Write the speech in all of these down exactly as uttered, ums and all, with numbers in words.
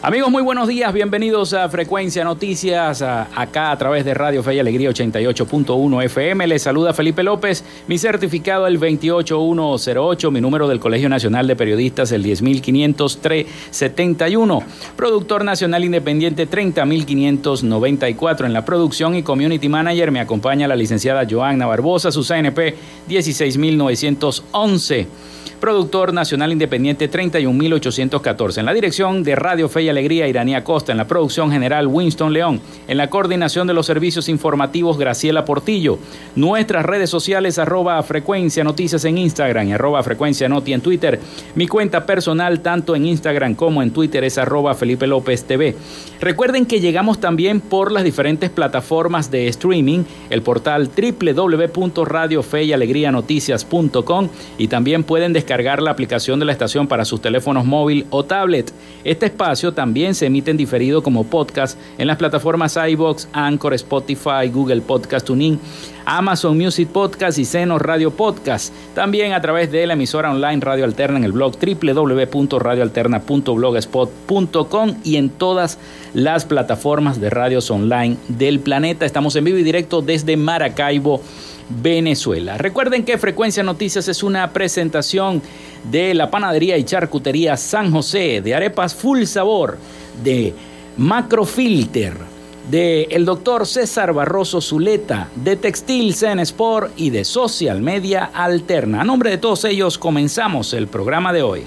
Amigos, muy buenos días, bienvenidos a Frecuencia Noticias, a, acá a través de Radio Fe y Alegría ochenta y ocho punto uno F M. Les saluda Felipe López, mi certificado el veintiocho mil ciento ocho, mi número del Colegio Nacional de Periodistas el diez mil quinientos tres setenta y uno, productor nacional independiente treinta mil quinientos noventa y cuatro. En la producción y community manager me acompaña la licenciada Joanna Barbosa, su C N P dieciséis mil novecientos once. Productor nacional independiente treinta y un mil ochocientos catorce. En la dirección de Radio Fe y Alegría, Iranía Costa. En la producción general, Winston León. En la coordinación de los servicios informativos, Graciela Portillo. Nuestras redes sociales, arroba Frecuencia Noticias en Instagram y arroba Frecuencia Noti en Twitter. Mi cuenta personal, tanto en Instagram como en Twitter, es arroba Felipe López T V. Recuerden que llegamos también por las diferentes plataformas de streaming, el portal doble u doble u doble u punto radio fe y alegría noticias punto com, y también pueden descargar Cargar la aplicación de la estación para sus teléfonos móvil o tablet. Este espacio también se emite en diferido como podcast en las plataformas iVoox, Anchor, Spotify, Google Podcast, TuneIn, Amazon Music Podcast y Seno Radio Podcast. También a través de la emisora online Radio Alterna en el blog doble u doble u doble u punto radio alterna punto blogspot punto com y en todas las plataformas de radios online del planeta. Estamos en vivo y directo desde Maracaibo, Venezuela. Recuerden que Frecuencia Noticias es una presentación de la panadería y charcutería San José, de Arepas Full Sabor, de Macrofilter, de el doctor César Barroso Zuleta, de Textil Sense Sports y de Social Media Alterna. A nombre de todos ellos comenzamos el programa de hoy.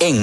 En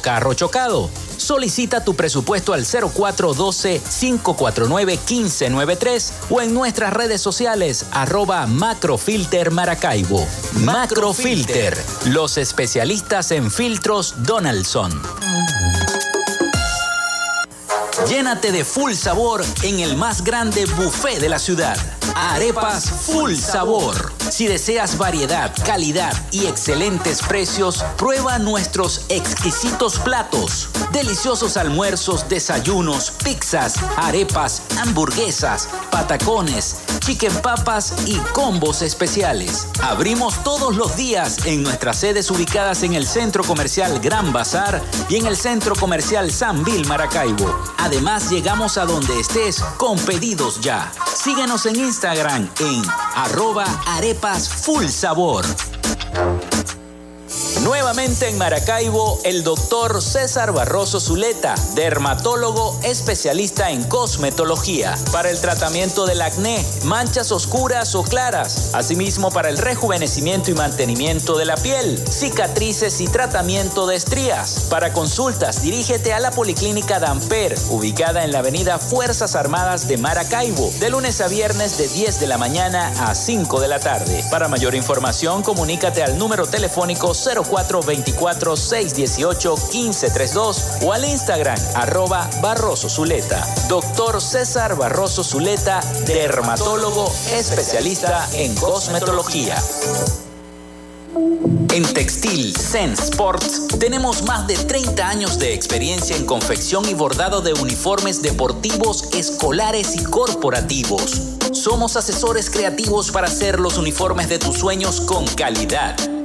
carro chocado. Solicita tu presupuesto al cero cuatro uno dos, cinco cuatro nueve, uno cinco nueve tres o en nuestras redes sociales arroba Macrofilter Maracaibo. Macrofilter, los especialistas en filtros Donaldson. Llénate de full sabor en el más grande buffet de la ciudad. Arepas Full Sabor. Si deseas variedad, calidad y excelentes precios, prueba nuestros exquisitos platos. Deliciosos almuerzos, desayunos, pizzas, arepas, hamburguesas, patacones, chicken papas y combos especiales. Abrimos todos los días en nuestras sedes ubicadas en el Centro Comercial Gran Bazar y en el Centro Comercial Sambil Maracaibo. Además, llegamos a donde estés con pedidos ya. Síguenos en Instagram en arroba arepas full sabor. Nuevamente en Maracaibo, el doctor César Barroso Zuleta, dermatólogo especialista en cosmetología, para el tratamiento del acné, manchas oscuras o claras, asimismo para el rejuvenecimiento y mantenimiento de la piel, cicatrices y tratamiento de estrías. Para consultas, dirígete a la Policlínica Damper, ubicada en la avenida Fuerzas Armadas de Maracaibo, de lunes a viernes de diez de la mañana a cinco de la tarde. Para mayor información, comunícate al número telefónico cero cuatro veinticuatro, seiscientos dieciocho, quince treinta y dos o al Instagram arroba Barroso Zuleta. Doctor César Barroso Zuleta, dermatólogo especialista en cosmetología. En Textil Sense Sports tenemos más de treinta años de experiencia en confección y bordado de uniformes deportivos, escolares y corporativos. Somos asesores creativos para hacer los uniformes de tus sueños con calidad.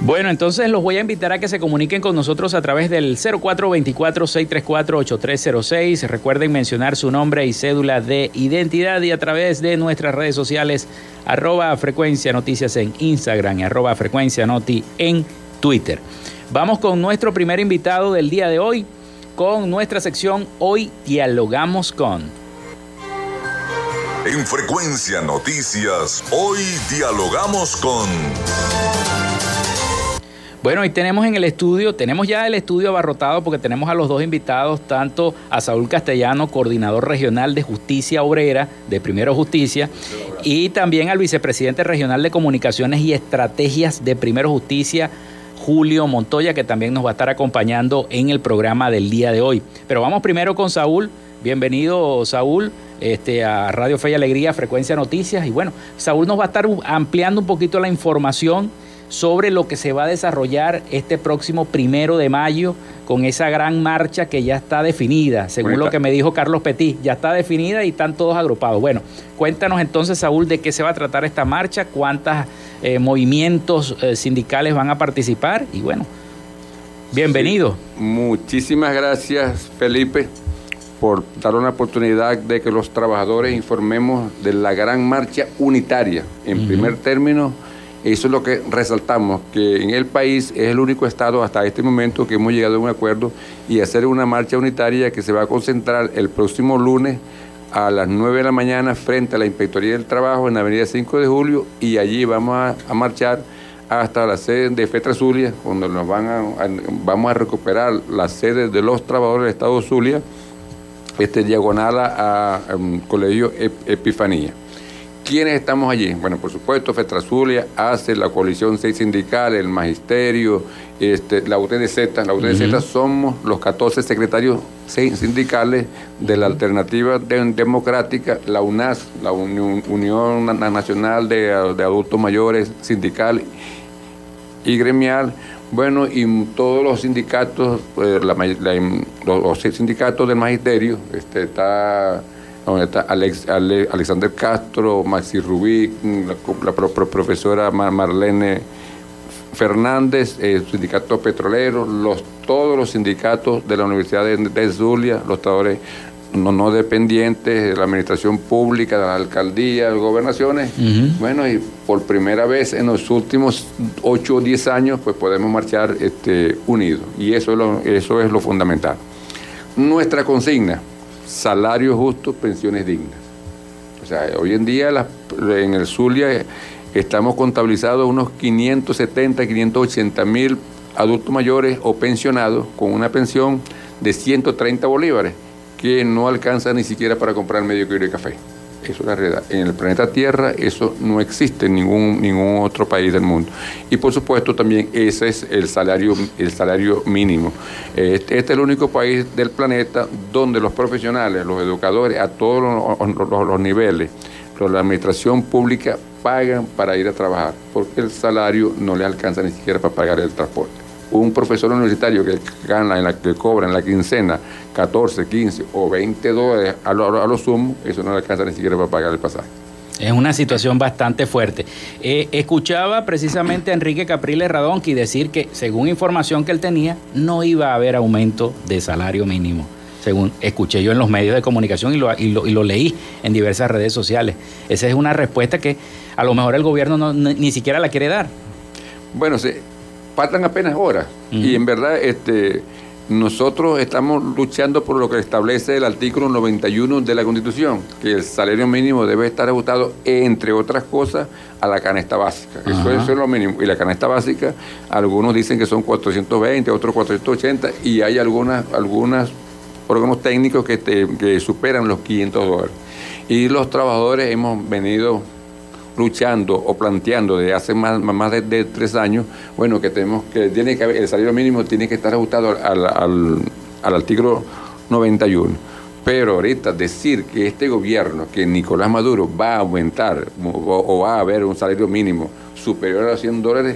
Bueno, entonces los voy a invitar a que se comuniquen con nosotros a través del cero cuatro veinticuatro, seiscientos treinta y cuatro, ochenta y tres cero seis. Recuerden mencionar su nombre y cédula de identidad y a través de nuestras redes sociales, arroba Frecuencia Noticias en Instagram y arroba Frecuencia Noti en Twitter. Vamos con nuestro primer invitado del día de hoy, con nuestra sección Hoy Dialogamos Con. En Frecuencia Noticias, hoy dialogamos con... Bueno, hoy tenemos en el estudio, tenemos ya el estudio abarrotado porque tenemos a los dos invitados, tanto a Saúl Castellano, coordinador regional de Justicia Obrera de Primero Justicia, y también al vicepresidente regional de Comunicaciones y Estrategias de Primero Justicia, Julio Montoya, que también nos va a estar acompañando en el programa del día de hoy. Pero vamos primero con Saúl. Bienvenido, Saúl, este, a Radio Fe y Alegría, Frecuencia Noticias. Y bueno, Saúl nos va a estar ampliando un poquito la información sobre lo que se va a desarrollar este próximo primero de mayo con esa gran marcha que ya está definida, según Bonita. Lo que me dijo Carlos Petit, ya está definida y están todos agrupados. Bueno, cuéntanos entonces, Saúl, de qué se va a tratar esta marcha, cuántos eh, movimientos eh, sindicales van a participar y bueno, bienvenido. Sí. Muchísimas gracias, Felipe, por dar una oportunidad de que los trabajadores informemos de la gran marcha unitaria, en uh-huh. primer término. Eso es lo que resaltamos, que en el país es el único estado hasta este momento que hemos llegado a un acuerdo y hacer una marcha unitaria que se va a concentrar el próximo lunes a las nueve de la mañana frente a la Inspectoría del Trabajo en la avenida cinco de julio, y allí vamos a, a marchar hasta la sede de FETRA Zulia, donde nos van a, a, vamos a recuperar la sede de los trabajadores del estado Zulia, este, diagonal a, a um, Colegio Epifanía. ¿Quiénes estamos allí? Bueno, por supuesto, FETRA Zulia, A C E, la coalición seis sindical, el magisterio, este, la U T D Z. La U T D Z uh-huh. somos los catorce secretarios seis sindicales de la Alternativa de, Democrática, la UNAS, la Unión, Unión Nacional de, de Adultos Mayores, sindical y gremial. Bueno, y todos los sindicatos, eh, la, la, los, los sindicatos del magisterio, este, está... donde está Alex, Ale, Alexander Castro, Maxi Rubí, la, la pro, profesora Mar, Marlene Fernández, el sindicato petrolero, los, todos los sindicatos de la Universidad de, de Zulia, los trabajadores no, no dependientes, de la administración pública, de la alcaldía, de las gobernaciones. Uh-huh. Bueno, y por primera vez en los últimos ocho o diez años, pues podemos marchar este, unidos. Y eso es lo, eso es lo fundamental. Nuestra consigna. salarios justos, pensiones dignas. O sea, hoy en día las, en el Zulia estamos contabilizados unos quinientos setenta, quinientos ochenta mil adultos mayores o pensionados con una pensión de ciento treinta bolívares, que no alcanza ni siquiera para comprar medio kilo de café. Eso es la realidad. En el planeta Tierra eso no existe en ningún, ningún otro país del mundo. Y por supuesto también ese es el salario, el salario mínimo. Este es el único país del planeta donde los profesionales, los educadores, a todos los, los, los niveles, la administración pública, pagan para ir a trabajar, porque el salario no les alcanza ni siquiera para pagar el transporte. Un profesor universitario que gana, en la que cobra en la quincena catorce, quince o veinte dólares a lo, a lo sumo, eso no le alcanza ni siquiera para pagar el pasaje. Es una situación bastante fuerte. Eh, escuchaba precisamente a Enrique Capriles Radonqui decir que, según información que él tenía, no iba a haber aumento de salario mínimo, según escuché yo en los medios de comunicación y lo, y lo, y lo leí en diversas redes sociales. Esa es una respuesta que a lo mejor el gobierno no, ni, ni siquiera la quiere dar. Bueno, sí. Faltan apenas horas, uh -huh. y en verdad este, nosotros estamos luchando por lo que establece el artículo noventa y uno de la Constitución, que el salario mínimo debe estar ajustado, entre otras cosas, a la canasta básica. Uh -huh. eso, eso es lo mínimo. Y la canasta básica, algunos dicen que son cuatrocientos veinte, otros cuatrocientos ochenta, y hay algunas, algunas órganos técnicos que, te, que superan los quinientos dólares. Y los trabajadores hemos venido luchando o planteando desde hace más, más de, de tres años, bueno, que tenemos que, tiene que haber, el salario mínimo tiene que estar ajustado al, al, al artículo noventa y uno. Pero ahorita decir que este gobierno, que Nicolás Maduro va a aumentar o, o va a haber un salario mínimo superior a los cien dólares,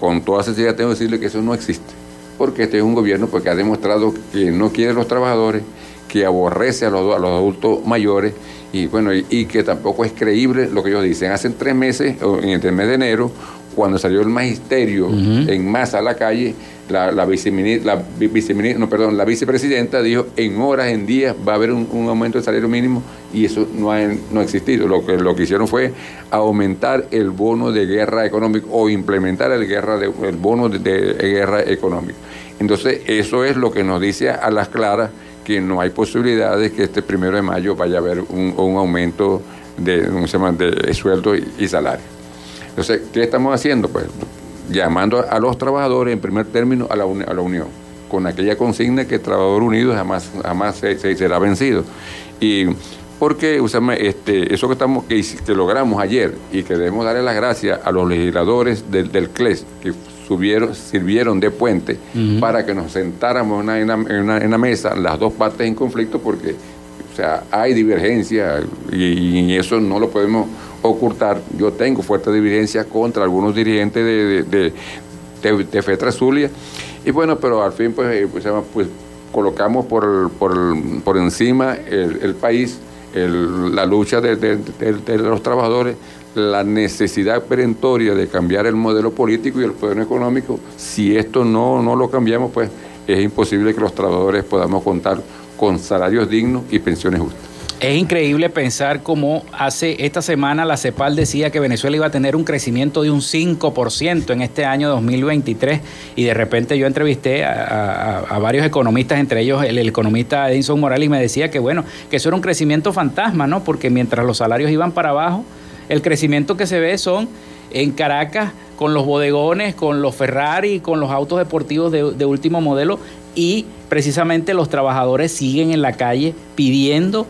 con toda sinceridad tengo que decirle que eso no existe. Porque este es un gobierno pues, que ha demostrado que no quiere a los trabajadores, que aborrece a los, a los adultos mayores, y bueno, y, y que tampoco es creíble lo que ellos dicen. Hace tres meses, en el mes de enero, cuando salió el magisterio uh -huh. en masa a la calle, la, la, viceministra, la, viceministra, no, perdón, la vicepresidenta dijo, en horas, en días, va a haber un, un aumento del salario mínimo, y eso no ha, no ha existido. Lo que, lo que hicieron fue aumentar el bono de guerra económica o implementar el, guerra de, el bono de, de guerra económica. Entonces, eso es lo que nos dice a las claras, que no hay posibilidades que este primero de mayo vaya a haber un, un aumento de, ¿cómo se llama?, de sueldo y, y salario. Entonces, ¿qué estamos haciendo? Pues llamando a los trabajadores, en primer término, a la, un, a la unión, con aquella consigna que el trabajador unido jamás, jamás se, se, será vencido. Y porque, o sea, este, eso que, estamos, que, que logramos ayer, y que debemos darle las gracias a los legisladores del, del C L E S, que Subieron, sirvieron de puente uh -huh. para que nos sentáramos en una, en, una, en una mesa, las dos partes en conflicto, porque o sea, hay divergencia y, y eso no lo podemos ocultar. Yo tengo fuerte divergencia contra algunos dirigentes de, de, de, de, de FETRA Zulia, y bueno, pero al fin pues, pues, pues colocamos por, por, por encima el, el país, el, la lucha de, de, de, de los trabajadores, la necesidad perentoria de cambiar el modelo político y el poder económico. Si esto no, no lo cambiamos, pues es imposible que los trabajadores podamos contar con salarios dignos y pensiones justas. Es increíble pensar cómo hace esta semana la CEPAL decía que Venezuela iba a tener un crecimiento de un cinco por ciento en este año dos mil veintitrés, y de repente yo entrevisté a, a, a varios economistas, entre ellos el, el economista Edinson Morales, y me decía que bueno, que eso era un crecimiento fantasma, ¿no? Porque mientras los salarios iban para abajo, el crecimiento que se ve son en Caracas, con los bodegones, con los Ferrari, con los autos deportivos de, de último modelo, y precisamente los trabajadores siguen en la calle pidiendo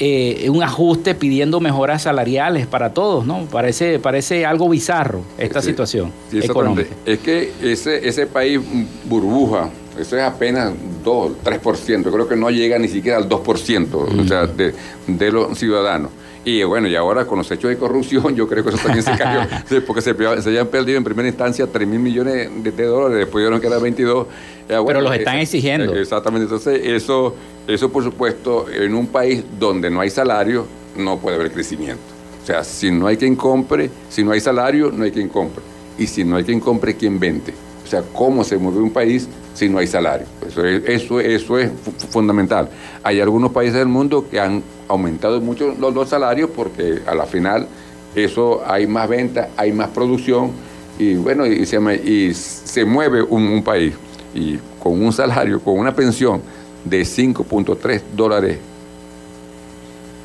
eh, un ajuste, pidiendo mejoras salariales para todos, ¿no? Parece, parece algo bizarro esta sí, situación sí, económica. Es que ese, ese país burbuja, eso es apenas dos, tres por ciento, creo que no llega ni siquiera al dos por ciento mm. o sea, de, de los ciudadanos. Y bueno, y ahora con los hechos de corrupción, yo creo que eso también se cayó, porque se, se habían perdido en primera instancia tres mil millones de, de dólares, después dieron que era veintidós. Eh, bueno, pero los están eso, exigiendo. Exactamente, entonces eso, eso por supuesto, en un país donde no hay salario, no puede haber crecimiento. O sea, si no hay quien compre, si no hay salario, no hay quien compre. Y si no hay quien compre, ¿quién vende? O sea, ¿cómo se mueve un país si no hay salario? Eso es, eso, eso es fundamental. Hay algunos países del mundo que han aumentado mucho los, los salarios, porque a la final eso, hay más ventas, hay más producción, y bueno, y se, y se mueve un, un país. Y con un salario, con una pensión de cinco punto tres dólares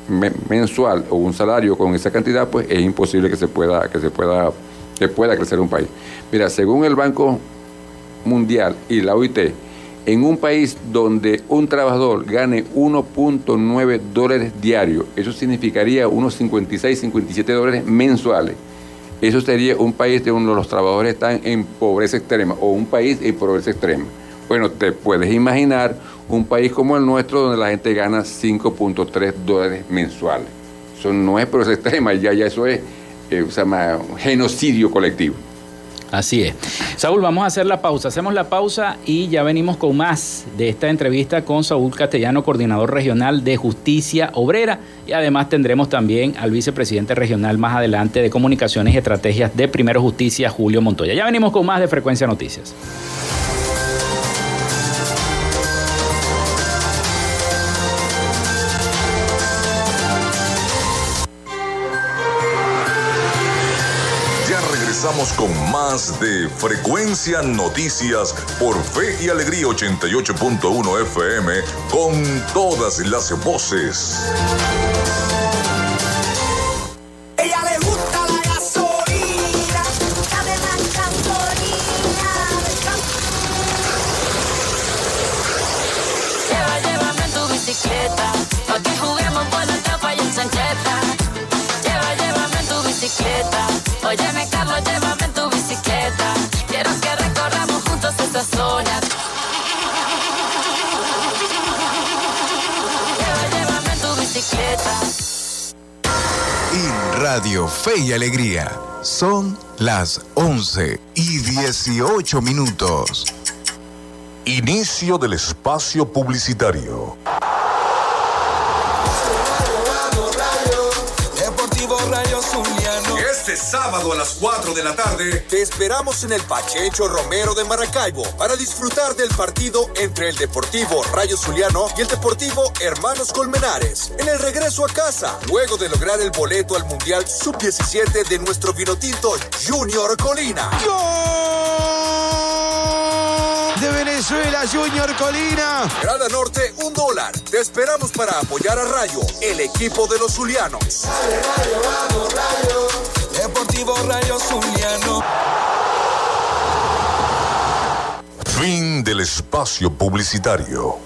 mensual o un salario con esa cantidad, pues es imposible que se pueda, que se pueda, que pueda crecer un país. Mira, según el Banco Mundial y la O I T, en un país donde un trabajador gane uno punto nueve dólares diarios, eso significaría unos cincuenta y seis, cincuenta y siete dólares mensuales. Eso sería un país de donde los trabajadores están en pobreza extrema, o un país en pobreza extrema. Bueno, te puedes imaginar un país como el nuestro donde la gente gana cinco punto tres dólares mensuales. Eso no es pobreza extrema, ya, ya eso es eh, o sea, más, genocidio colectivo. Así es. Saúl, vamos a hacer la pausa. Hacemos la pausa y ya venimos con más de esta entrevista con Saúl Castellano, coordinador regional de Justicia Obrera. Y además tendremos también al vicepresidente regional más adelante de Comunicaciones y Estrategias de Primero Justicia, Julio Montoya. Ya venimos con más de Frecuencia Noticias. Estamos con más de Frecuencia Noticias por Fe y Alegría ochenta y ocho punto uno F M, con todas las voces. Ella le gusta la gasolina, dame más gasolina. Lleva, llévame en tu bicicleta, pa' que juguemos por la tapa y en sancheta. Lleva, llévame en tu bicicleta. Óyeme, Carlos, llévame en tu bicicleta. Quiero que recorramos juntos estas zonas. Llévame, llévame en tu bicicleta. Y Radio Fe y Alegría. Son las once y dieciocho minutos. Inicio del espacio publicitario. Este sábado a las cuatro de la tarde te esperamos en el Pachecho Romero de Maracaibo para disfrutar del partido entre el Deportivo Rayo Zuliano y el Deportivo Hermanos Colmenares, en el regreso a casa luego de lograr el boleto al Mundial sub diecisiete de nuestro vinotinto Junior Colina. ¡Gol de Venezuela, Junior Colina! Grada Norte, un dólar. Te esperamos para apoyar a Rayo, el equipo de los zulianos. ¡Dale, Rayo, vamos, Rayo! Deportivo Rayo Zuliano. Fin del espacio publicitario.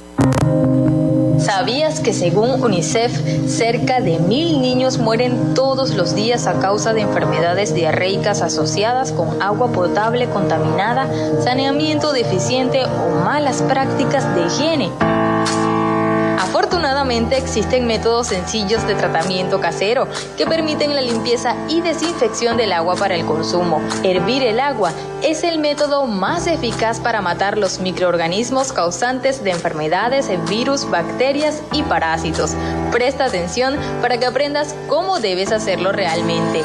¿Sabías que según UNICEF, cerca de mil niños mueren todos los días a causa de enfermedades diarreicas asociadas con agua potable contaminada, saneamiento deficiente o malas prácticas de higiene? Afortunadamente existen métodos sencillos de tratamiento casero que permiten la limpieza y desinfección del agua para el consumo. Hervir el agua es el método más eficaz para matar los microorganismos causantes de enfermedades, virus, bacterias y parásitos. Presta atención para que aprendas cómo debes hacerlo realmente.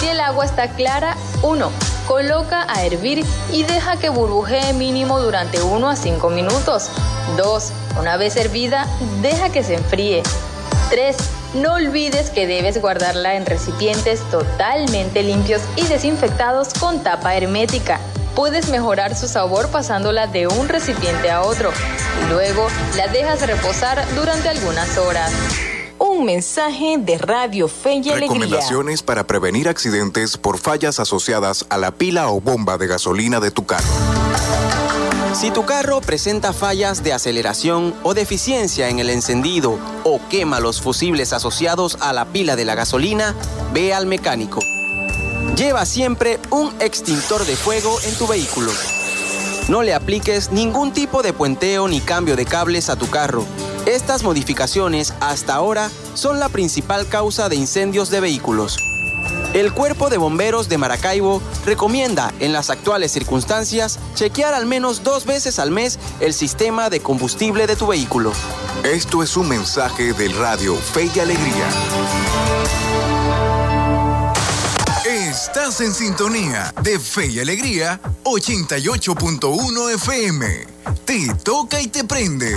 Si el agua está clara, uno. Coloca a hervir y deja que burbujee mínimo durante uno a cinco minutos. dos. Una vez hervida, deja que se enfríe. tres. No olvides que debes guardarla en recipientes totalmente limpios y desinfectados con tapa hermética. Puedes mejorar su sabor pasándola de un recipiente a otro y luego la dejas reposar durante algunas horas. Un mensaje de Radio Fe y Alegría. Recomendaciones para prevenir accidentes por fallas asociadas a la pila o bomba de gasolina de tu carro. Si tu carro presenta fallas de aceleración o deficiencia en el encendido o quema los fusibles asociados a la pila de la gasolina, ve al mecánico. Lleva siempre un extintor de fuego en tu vehículo. No le apliques ningún tipo de puenteo ni cambio de cables a tu carro. Estas modificaciones, hasta ahora, son la principal causa de incendios de vehículos. El Cuerpo de Bomberos de Maracaibo recomienda, en las actuales circunstancias, chequear al menos dos veces al mes el sistema de combustible de tu vehículo. Esto es un mensaje del Radio Fe y Alegría. Estás en sintonía de Fe y Alegría ochenta y ocho punto uno F M. Te toca y te prende.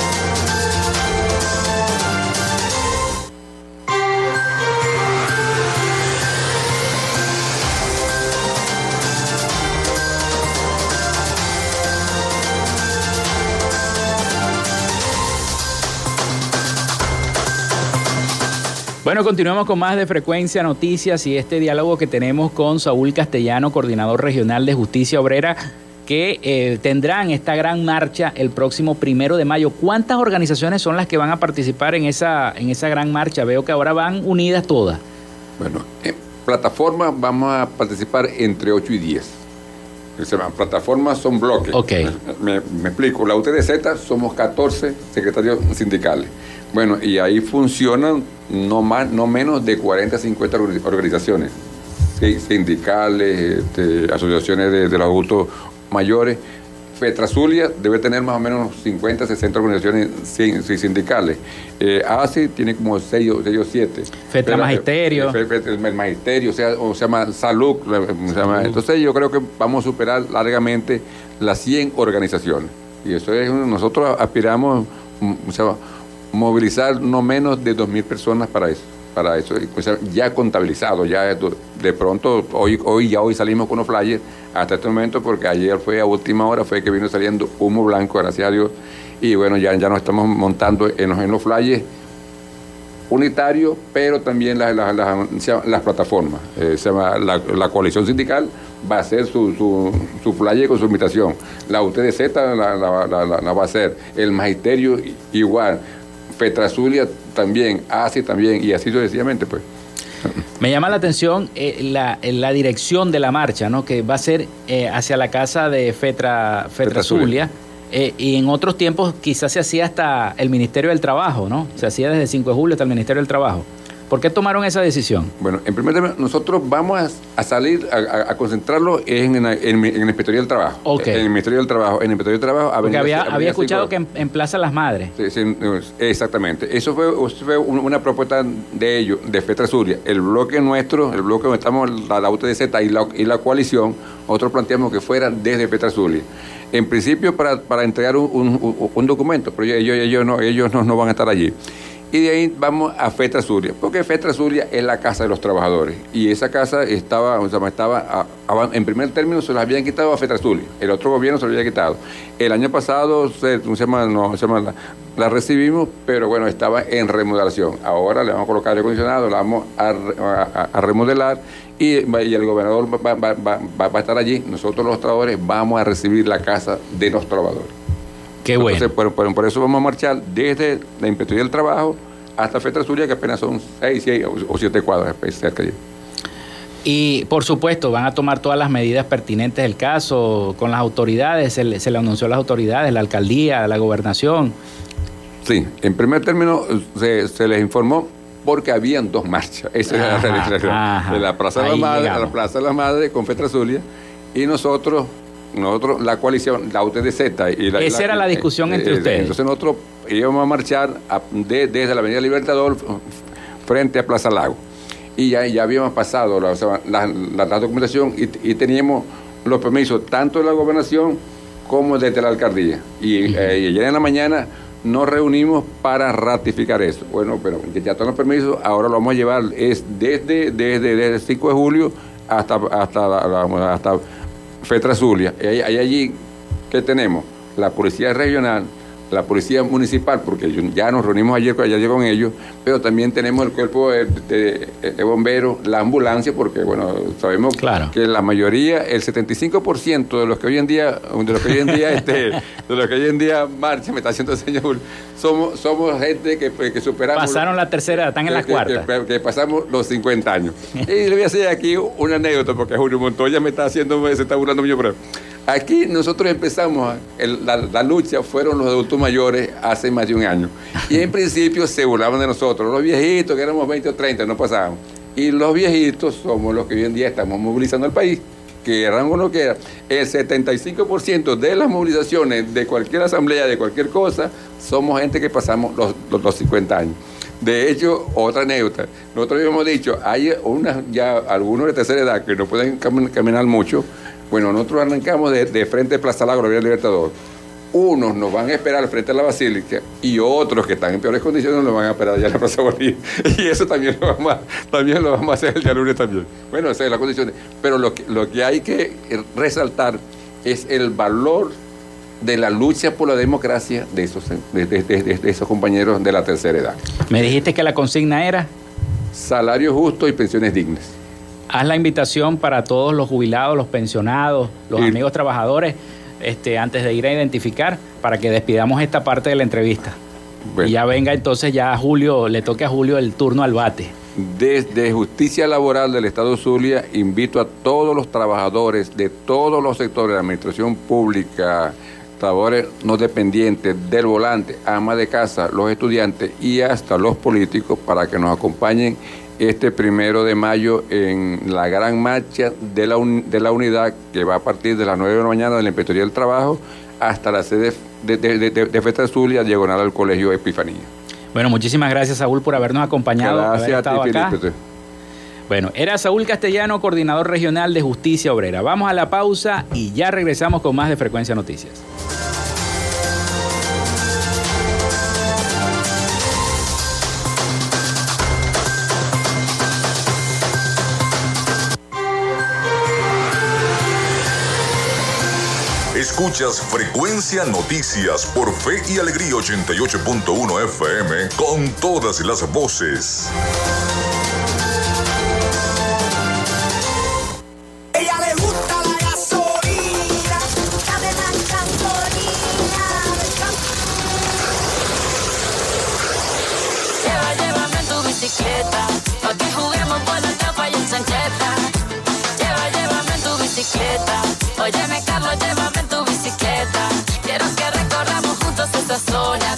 Bueno, continuamos con más de Frecuencia Noticias y este diálogo que tenemos con Saúl Castellano, coordinador regional de Justicia Obrera, que eh, tendrán esta gran marcha el próximo primero de mayo. ¿Cuántas organizaciones son las que van a participar en esa, en esa gran marcha? Veo que ahora van unidas todas. Bueno, en plataforma vamos a participar entre ocho y diez. Plataformas son bloques. Okay. Me, me explico. La U T D Z somos catorce secretarios sindicales. Bueno, y ahí funcionan no más, no menos de cuarenta a cincuenta organizaciones, ¿sí? Sindicales, este, asociaciones de, de los adultos mayores. FETRA debe tener más o menos cincuenta, sesenta organizaciones sindicales. Eh, ASI tiene como seis o siete. FETRA Magisterio. El Magisterio, o sea, o se llama Salud. Se llama. Entonces yo creo que vamos a superar largamente las cien organizaciones. Y eso es, nosotros aspiramos, o sea, movilizar no menos de dos mil personas para eso. Para eso, ya contabilizado, ya de pronto, hoy, hoy ya hoy salimos con los flyers hasta este momento, porque ayer fue a última hora, fue que vino saliendo humo blanco, gracias a Dios, y bueno, ya, ya nos estamos montando en los, en los flyers unitarios, pero también las, las, las, las plataformas, eh, se llama la, la coalición sindical va a hacer su, su, su flyer con su invitación, la U T D Z la, la, la, la, la va a hacer, el Magisterio igual, Petrazulia también, A S I también, y así sucesivamente, pues. Me llama la atención eh, la, la dirección de la marcha, ¿no? Que va a ser eh, hacia la casa de Fetra, Petrazulia, Petrazulia. Eh, y en otros tiempos quizás se hacía hasta el Ministerio del Trabajo, ¿no? Se hacía desde cinco de julio hasta el Ministerio del Trabajo. ¿Por qué tomaron esa decisión? Bueno, en primer lugar, nosotros vamos a, a salir, a, a, a concentrarlo en, en, en, en el Ministerio del Trabajo. Okay. En el Ministerio del Trabajo, en el Ministerio del Trabajo. Avenida, había, había escuchado que en, en Plaza Las Madres. Sí, sí, exactamente. Eso fue, eso fue una propuesta de ellos, de FETRASURIA. El bloque nuestro, el bloque donde estamos, la, la U T D Z y la, y la coalición, nosotros planteamos que fuera desde FETRASURIA. En principio para, para entregar un, un, un documento, pero ellos, ellos, no, ellos no, no van a estar allí. Y de ahí vamos a FETRASURIA, porque FETRASURIA es la casa de los trabajadores. Y esa casa estaba, o sea, estaba a, a, en primer término se la habían quitado a FETRASURIA, el otro gobierno se la había quitado. El año pasado se, se llama, no, se llama, la, la recibimos, pero bueno, estaba en remodelación. Ahora le vamos a colocar aire acondicionado, la vamos a, a, a remodelar y, y el gobernador va, va, va, va, va a estar allí. Nosotros los trabajadores vamos a recibir la casa de los trabajadores. Qué bueno. Entonces, por, por, por eso vamos a marchar desde la Inspectoría del Trabajo hasta FETRASURIA, que apenas son seis, siete o siete cuadras cerca. Y, por supuesto, van a tomar todas las medidas pertinentes del caso con las autoridades. Se le, se le anunció a las autoridades, la alcaldía, la gobernación. Sí, en primer término se, se les informó porque habían dos marchas. Esa ajá, era la realización. De la Plaza de la Madre a la Plaza de la Madre con FETRASURIA y nosotros... Nosotros, la coalición, la U T D Z y la... Esa la, era la discusión eh, entre eh, ustedes. Entonces nosotros íbamos a marchar a, de, desde la Avenida Libertador frente a Plaza Lago. Y ya, ya habíamos pasado la, o sea, la, la, la documentación y, y teníamos los permisos tanto de la gobernación como desde la alcaldía. Y uh-huh. eh, ayer en la mañana nos reunimos para ratificar eso. Bueno, pero ya están los permisos, ahora lo vamos a llevar es desde, desde, desde el cinco de julio hasta... hasta, hasta FETRASURIA. Hay, hay allí, ¿qué tenemos? La policía regional, la policía municipal, porque ya nos reunimos ayer, ayer con ellos, pero también tenemos el cuerpo de, de, de bomberos, la ambulancia, porque bueno, sabemos claro. que la mayoría, el setenta y cinco por ciento de los que hoy en día, de los que hoy en día, este, de los que hoy en día marcha, me está haciendo el señor, somos, somos gente que, que superamos. Pasaron la tercera, están en la que, cuarta. Que, que pasamos los cincuenta años. Y le voy a hacer aquí una anécdota, porque Julio Montoya me está haciendo, se está burlando yo, pero aquí nosotros empezamos, el, la, la lucha fueron los adultos mayores hace más de un año. Y en principio se burlaban de nosotros, los viejitos que éramos veinte o treinta, no pasábamos. Y los viejitos somos los que hoy en día estamos movilizando al país, que eran o no que eran. El setenta y cinco por ciento de las movilizaciones de cualquier asamblea, de cualquier cosa, somos gente que pasamos los, los, los cincuenta años. De hecho, otra anécdota. Nosotros habíamos dicho, hay unas ya algunos de tercera edad que no pueden caminar mucho. Bueno, nosotros arrancamos de, de frente a Plaza Lago, la Avenida Libertador. Unos nos van a esperar frente a la Basílica y otros que están en peores condiciones nos van a esperar allá en la Plaza Bolívar. Y eso también lo vamos a, también lo vamos a hacer el día lunes también. Bueno, esas son las condiciones. Pero lo que, lo que hay que resaltar es el valor de la lucha por la democracia de esos, de, de, de, de esos compañeros de la tercera edad. Me dijiste que la consigna era... salario justo y pensiones dignas. Haz la invitación para todos los jubilados, los pensionados, los sí. amigos trabajadores, este, antes de ir a identificar, para que despidamos esta parte de la entrevista. Bueno. Y ya venga entonces, ya a Julio, le toque a Julio el turno al bate. Desde Justicia Laboral del Estado Zulia, invito a todos los trabajadores de todos los sectores, de la administración pública, trabajadores no dependientes, del volante, ama de casa, los estudiantes y hasta los políticos, para que nos acompañen este primero de mayo en la gran marcha de la, un, de la unidad, que va a partir de las nueve de la mañana de la Inspectoría del Trabajo hasta la sede de, de, de, de, de FETRA Zulia, diagonal al Colegio Epifanía. Bueno, muchísimas gracias, Saúl, por habernos acompañado. Gracias haber estado a ti, acá. Felipe. Bueno, era Saúl Castellano, coordinador regional de Justicia Obrera. Vamos a la pausa y ya regresamos con más de Frecuencia Noticias. Escuchas Frecuencia Noticias por Fe y Alegría ochenta y ocho punto uno F M con todas las voces. Ella le gusta la gasolina, dame más gasolina. Lleva, llévame en tu bicicleta, pa' que juguemos por la tapa y en sancheta. Lleva, llévame en tu bicicleta, óyeme Carlos, llévame en tu bicicleta. Quiero que recorramos juntos estas zonas.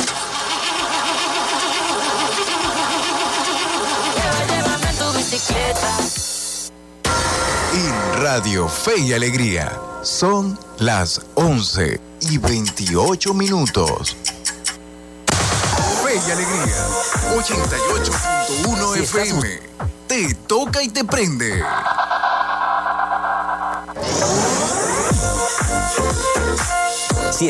Lleva, llévame en tu bicicleta. Y Radio Fe y Alegría, son las once y veintiocho minutos. Fe y Alegría, ochenta y ocho punto uno F M. Te toca y te prende. Si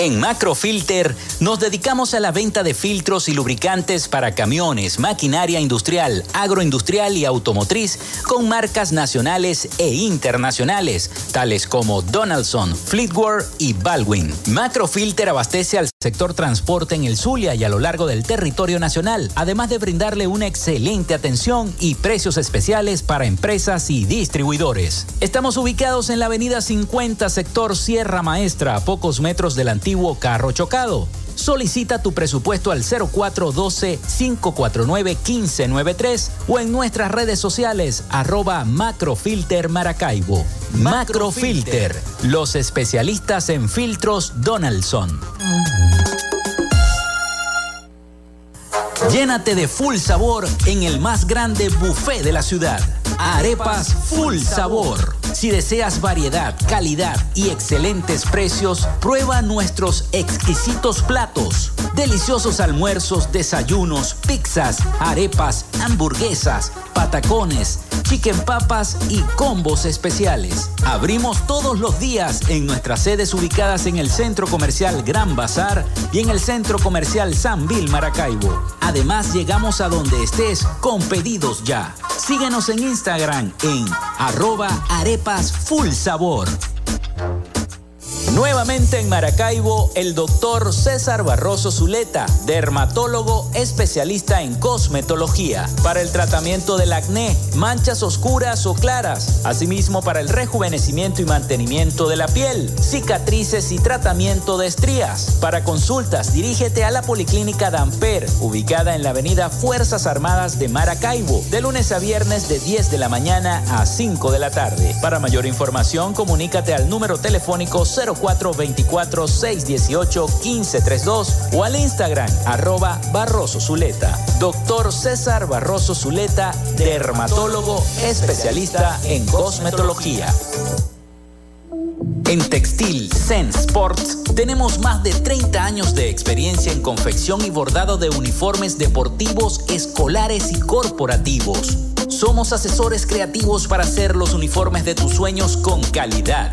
En Macrofilter nos dedicamos a la venta de filtros y lubricantes para camiones, maquinaria industrial, agroindustrial y automotriz con marcas nacionales e internacionales, tales como Donaldson, Fleetguard y Baldwin. Macrofilter abastece al sector transporte en el Zulia y a lo largo del territorio nacional, además de brindarle una excelente atención y precios especiales para empresas y distribuidores. Estamos ubicados en la avenida cincuenta, sector Sierra Maestra, a pocos metros de la antigua carro chocado. Solicita tu presupuesto al cero cuatro uno dos, cinco cuatro nueve, uno cinco nueve tres o en nuestras redes sociales arroba Macrofilter Maracaibo. Macrofilter, los especialistas en filtros Donaldson. Llénate de full sabor en el más grande buffet de la ciudad. Arepas Full Sabor. Si deseas variedad, calidad y excelentes precios, prueba nuestros exquisitos platos. Deliciosos almuerzos, desayunos, pizzas, arepas, hamburguesas, patacones, chicken papas y combos especiales. Abrimos todos los días en nuestras sedes ubicadas en el Centro Comercial Gran Bazar y en el Centro Comercial Sambil Maracaibo. Además, llegamos a donde estés con pedidos ya. Síguenos en Instagram en arroba Arepas Full Sabor. Nuevamente en Maracaibo, el doctor César Barroso Zuleta, dermatólogo especialista en cosmetología, para el tratamiento del acné, manchas oscuras o claras, asimismo para el rejuvenecimiento y mantenimiento de la piel, cicatrices y tratamiento de estrías. Para consultas, dirígete a la Policlínica Damper, ubicada en la avenida Fuerzas Armadas de Maracaibo, de lunes a viernes de diez de la mañana a cinco de la tarde. Para mayor información, comunícate al número telefónico 04 cuatro dos cuatro, seis uno ocho, uno cinco tres dos o al Instagram, arroba Barroso Zuleta. Doctor César Barroso Zuleta, dermatólogo especialista en cosmetología. En Textil Sense Sports tenemos más de treinta años de experiencia en confección y bordado de uniformes deportivos, escolares y corporativos. Somos asesores creativos para hacer los uniformes de tus sueños con calidad.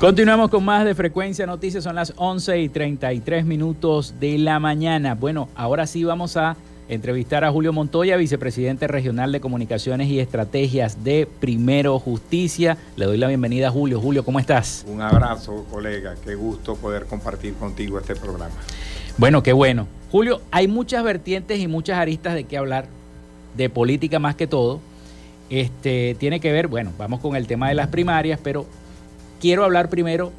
Continuamos con más de Frecuencia Noticias, son las once y treinta y tres minutos de la mañana. Bueno, ahora sí vamos a entrevistar a Julio Montoya, vicepresidente regional de Comunicaciones y Estrategias de Primero Justicia. Le doy la bienvenida a Julio. Julio, ¿cómo estás? Un abrazo, colega. Qué gusto poder compartir contigo este programa. Bueno, qué bueno. Julio, hay muchas vertientes y muchas aristas de qué hablar, de política más que todo. Este, tiene que ver, bueno, vamos con el tema de las primarias, pero... quiero hablar primero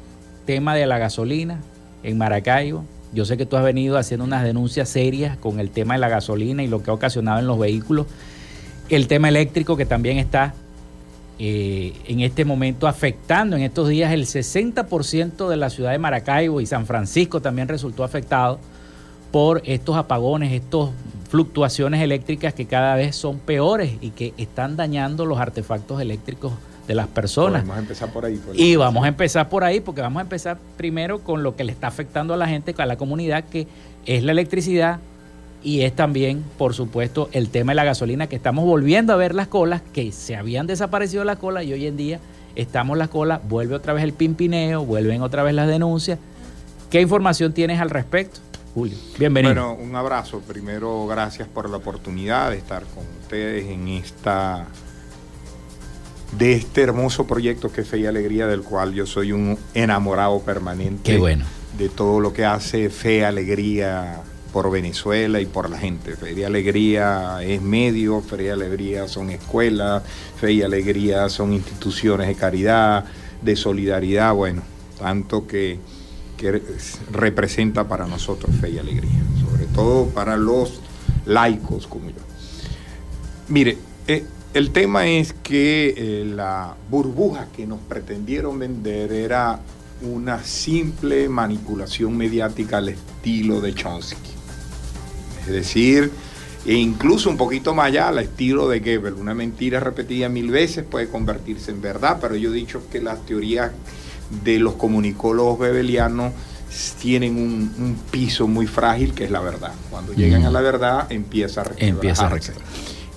tema de la gasolina en Maracaibo. Yo sé que tú has venido haciendo unas denuncias serias con el tema de la gasolina y lo que ha ocasionado en los vehículos. El tema eléctrico que también está eh, en este momento afectando en estos días el sesenta por ciento de la ciudad de Maracaibo, y San Francisco también resultó afectado por estos apagones, estas fluctuaciones eléctricas que cada vez son peores y que están dañando los artefactos eléctricos de las personas. Vamos a empezar por ahí. Por y vamos a empezar por ahí, porque vamos a empezar primero con lo que le está afectando a la gente, a la comunidad, que es la electricidad y es también, por supuesto, el tema de la gasolina, que estamos volviendo a ver las colas, que se habían desaparecido las colas y hoy en día estamos las colas, vuelve otra vez el pimpineo, vuelven otra vez las denuncias. ¿Qué información tienes al respecto, Julio? Bienvenido. Bueno, un abrazo. Primero, gracias por la oportunidad de estar con ustedes en esta... de este hermoso proyecto que es Fe y Alegría, del cual yo soy un enamorado permanente. Qué bueno. De todo lo que hace Fe y Alegría por Venezuela y por la gente. Fe y Alegría es medio, Fe y Alegría son escuelas, Fe y Alegría son instituciones de caridad, de solidaridad, bueno, tanto que, que representa para nosotros Fe y Alegría, sobre todo para los laicos como yo. Mire, eh, el tema es que eh, la burbuja que nos pretendieron vender era una simple manipulación mediática al estilo de Chomsky. Es decir, e incluso un poquito más allá al estilo de Goebbels. Una mentira repetida mil veces puede convertirse en verdad, pero yo he dicho que las teorías de los comunicólogos goebbelianos tienen un, un piso muy frágil que es la verdad. Cuando llegan mm. a la verdad empieza a resquebrajarse.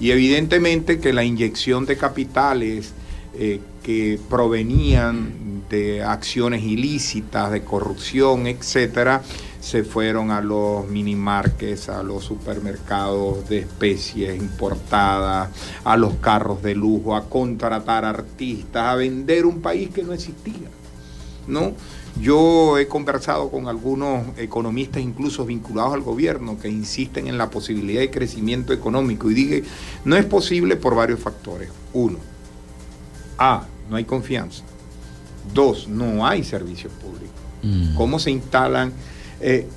Y evidentemente que la inyección de capitales eh, que provenían de acciones ilícitas, de corrupción, etcétera, se fueron a los minimarkets, a los supermercados de especies importadas, a los carros de lujo, a contratar artistas, a vender un país que no existía, ¿no? Yo he conversado con algunos economistas, incluso vinculados al gobierno, que insisten en la posibilidad de crecimiento económico y dije, no es posible por varios factores. Uno, A, no hay confianza. Dos, no hay servicios públicos. Mm. ¿Cómo se instalan? Eh,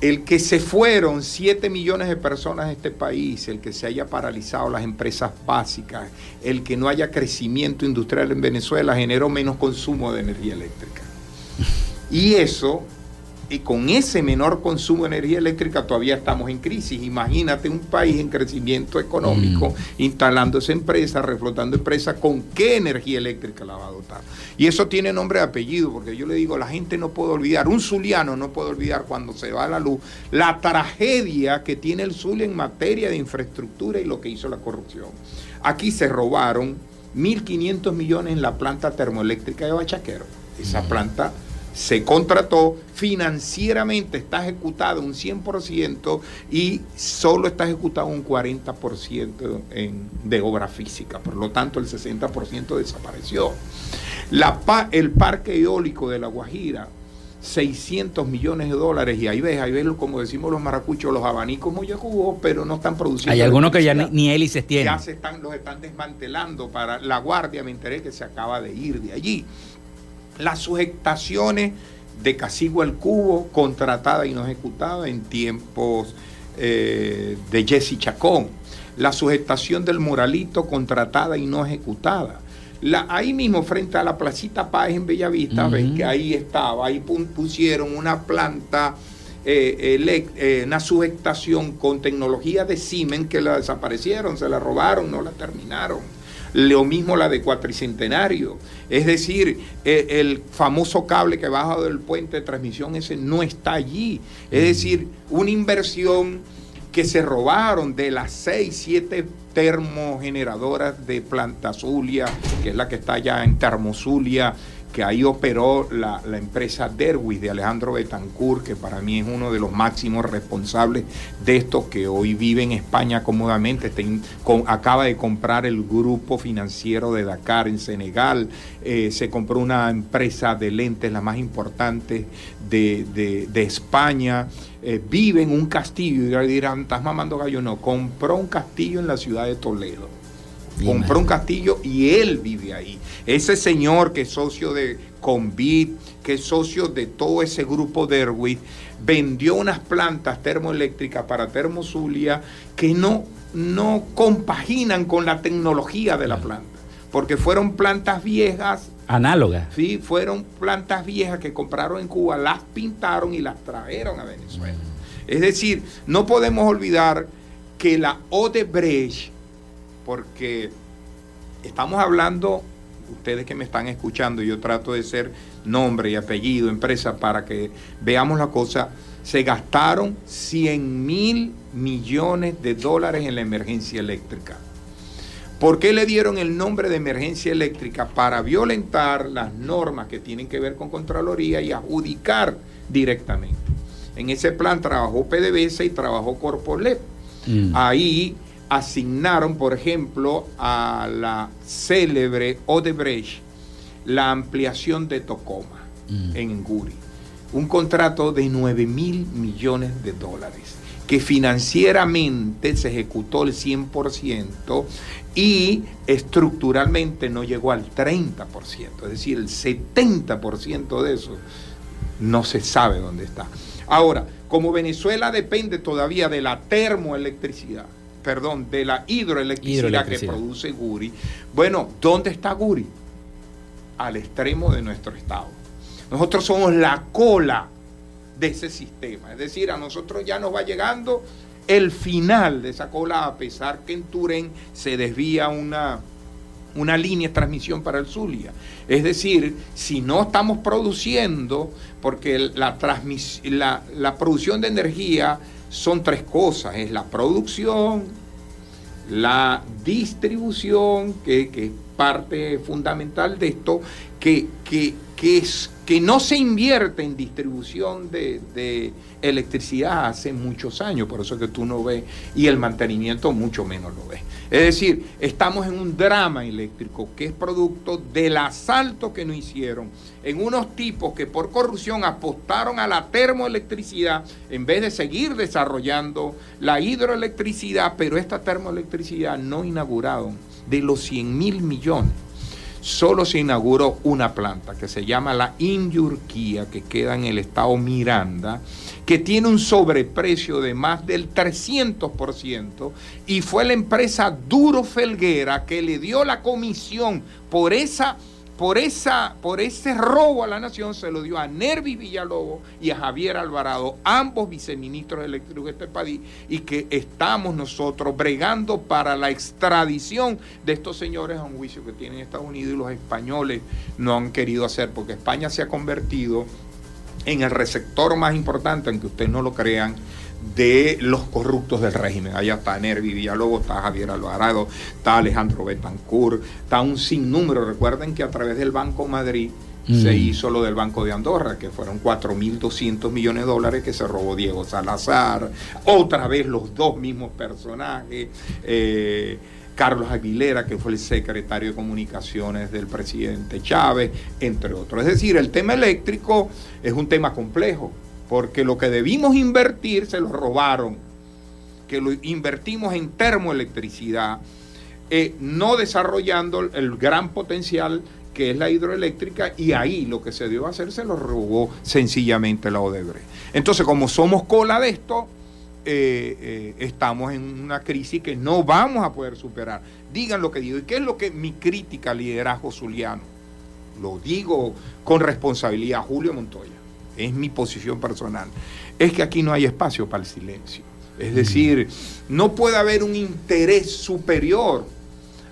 el que se fueron siete millones de personas de este país, el que se haya paralizado las empresas básicas, el que no haya crecimiento industrial en Venezuela, generó menos consumo de energía eléctrica. Y eso, y con ese menor consumo de energía eléctrica todavía estamos en crisis. Imagínate un país en crecimiento económico, mm. instalándose empresas, reflotando empresas, ¿con qué energía eléctrica la va a dotar? Y eso tiene nombre y apellido, porque yo le digo, la gente no puede olvidar, un zuliano no puede olvidar cuando se va la luz, la tragedia que tiene el Zulia en materia de infraestructura y lo que hizo la corrupción. Aquí se robaron mil quinientos millones en la planta termoeléctrica de Bachaquero. Esa planta se contrató, financieramente está ejecutada un cien por ciento y solo está ejecutado un cuarenta por ciento en, de obra física. Por lo tanto, el sesenta por ciento desapareció. La, el parque eólico de La Guajira, seiscientos millones de dólares, y ahí ves, ahí ves, como decimos los maracuchos, los abanicos mollejugos, pero no están produciendo. Hay algunos que ya ni, ni hélices tienen. Ya se están, los están desmantelando para La Guardia, me enteré que se acaba de ir de allí. Las sujetaciones de Casigua al Cubo, contratada y no ejecutada en tiempos eh, de Jesse Chacón. La sujetación del Moralito, contratada y no ejecutada. La, ahí mismo, frente a la Placita Páez en Bellavista, uh-huh. ven que ahí estaba, ahí pusieron una planta, eh, elect, eh, una subestación con tecnología de Siemens que la desaparecieron, se la robaron, no la terminaron. Lo mismo la de Cuatricentenario, es decir, eh, el famoso cable que baja del puente de transmisión ese no está allí, es decir, una inversión que se robaron de las seis, siete termogeneradoras de Plantazulia, que es la que está allá en Termozulia, que ahí operó la, la empresa Derwis de Alejandro Betancourt, que para mí es uno de los máximos responsables de estos, que hoy vive en España cómodamente, in, con, acaba de comprar el grupo financiero de Dakar en Senegal, eh, se compró una empresa de lentes, la más importante de, de, de España, eh, vive en un castillo, y dirán, ¿estás mamando gallo? No, compró un castillo en la ciudad de Toledo. Compró un castillo y él vive ahí. Ese señor que es socio de Convit, que es socio de todo ese grupo Derwis, vendió unas plantas termoeléctricas para Termozulia que no, no compaginan con la tecnología de la planta, porque fueron plantas viejas. Análogas. Sí, fueron plantas viejas que compraron en Cuba, las pintaron y las trajeron a Venezuela. Es decir, no podemos olvidar que la Odebrecht, porque estamos hablando, ustedes que me están escuchando, yo trato de ser nombre y apellido, empresa, para que veamos la cosa, se gastaron cien mil millones de dólares en la emergencia eléctrica. ¿Por qué le dieron el nombre de emergencia eléctrica? Para violentar las normas que tienen que ver con Contraloría y adjudicar directamente. En ese plan trabajó P D V S A y trabajó Corpolep. Mm. Ahí asignaron, por ejemplo, a la célebre Odebrecht la ampliación de Tocoma mm. en Guri, un contrato de nueve mil millones de dólares que financieramente se ejecutó el cien por ciento y estructuralmente no llegó al treinta por ciento, es decir, el setenta por ciento de eso no se sabe dónde está. Ahora, como Venezuela depende todavía de la termoelectricidad, perdón, de la hidroelectricidad, hidroelectricidad que produce Guri. Bueno, ¿dónde está Guri? Al extremo de nuestro estado. Nosotros somos la cola de ese sistema. Es decir, a nosotros ya nos va llegando el final de esa cola, a pesar que en Turén se desvía una, una línea de transmisión para el Zulia. Es decir, si no estamos produciendo, porque la, transmis, la, la producción de energía son tres cosas, es la producción, la distribución, que, que es parte fundamental de esto, que, que, que, es, que no se invierte en distribución de, de electricidad hace muchos años, por eso es que tú no ves, y el mantenimiento mucho menos lo ves. Es decir, estamos en un drama eléctrico que es producto del asalto que nos hicieron en unos tipos que por corrupción apostaron a la termoelectricidad en vez de seguir desarrollando la hidroelectricidad, pero esta termoelectricidad no inauguraron. De los cien mil millones, solo se inauguró una planta que se llama la Inyurquía, que queda en el estado Miranda, que tiene un sobreprecio de más del trescientos por ciento, y fue la empresa Duro Felguera que le dio la comisión por esa, por esa, por ese robo a la nación, se lo dio a Nervis Villalobos y a Javier Alvarado, ambos viceministros eléctricos de este país, y que estamos nosotros bregando para la extradición de estos señores a un juicio que tienen Estados Unidos, y los españoles no han querido hacer, porque España se ha convertido en el receptor más importante, aunque ustedes no lo crean, de los corruptos del régimen. Allá está Nervi Villalobos, está Javier Alvarado, está Alejandro Betancourt, está un sinnúmero. Recuerden que a través del Banco Madrid mm. se hizo lo del Banco de Andorra, que fueron cuatro mil doscientos millones de dólares que se robó Diego Salazar, otra vez los dos mismos personajes, eh, Carlos Aguilera, que fue el secretario de Comunicaciones del presidente Chávez, entre otros. Es decir, el tema eléctrico es un tema complejo, porque lo que debimos invertir se lo robaron, que lo invertimos en termoelectricidad, eh, no desarrollando el gran potencial que es la hidroeléctrica, y ahí lo que se dio a hacer se lo robó sencillamente la Odebrecht. Entonces, como somos cola de esto, eh, eh, estamos en una crisis que no vamos a poder superar. Digan lo que digo. ¿Y qué es lo que mi crítica al liderazgo zuliano? Lo digo con responsabilidad, Julio Montoya. Es mi posición personal, es que aquí no hay espacio para el silencio. Es decir, no puede haber un interés superior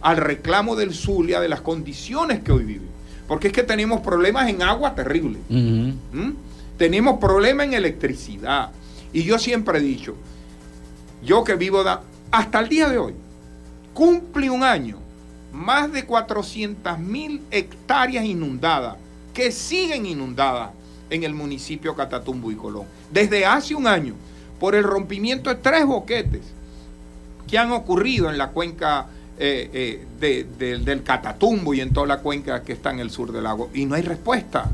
al reclamo del Zulia de las condiciones que hoy vive. Porque es que tenemos problemas en agua terribles. Uh-huh. ¿Mm? Tenemos problemas en electricidad. Y yo siempre he dicho, yo que vivo da, hasta el día de hoy, cumple un año, más de cuatrocientas mil hectáreas inundadas, que siguen inundadas en el municipio Catatumbo y Colón, desde hace un año, por el rompimiento de tres boquetes que han ocurrido en la cuenca eh, eh, de, de, del Catatumbo y en toda la cuenca que está en el sur del lago, y no hay respuesta.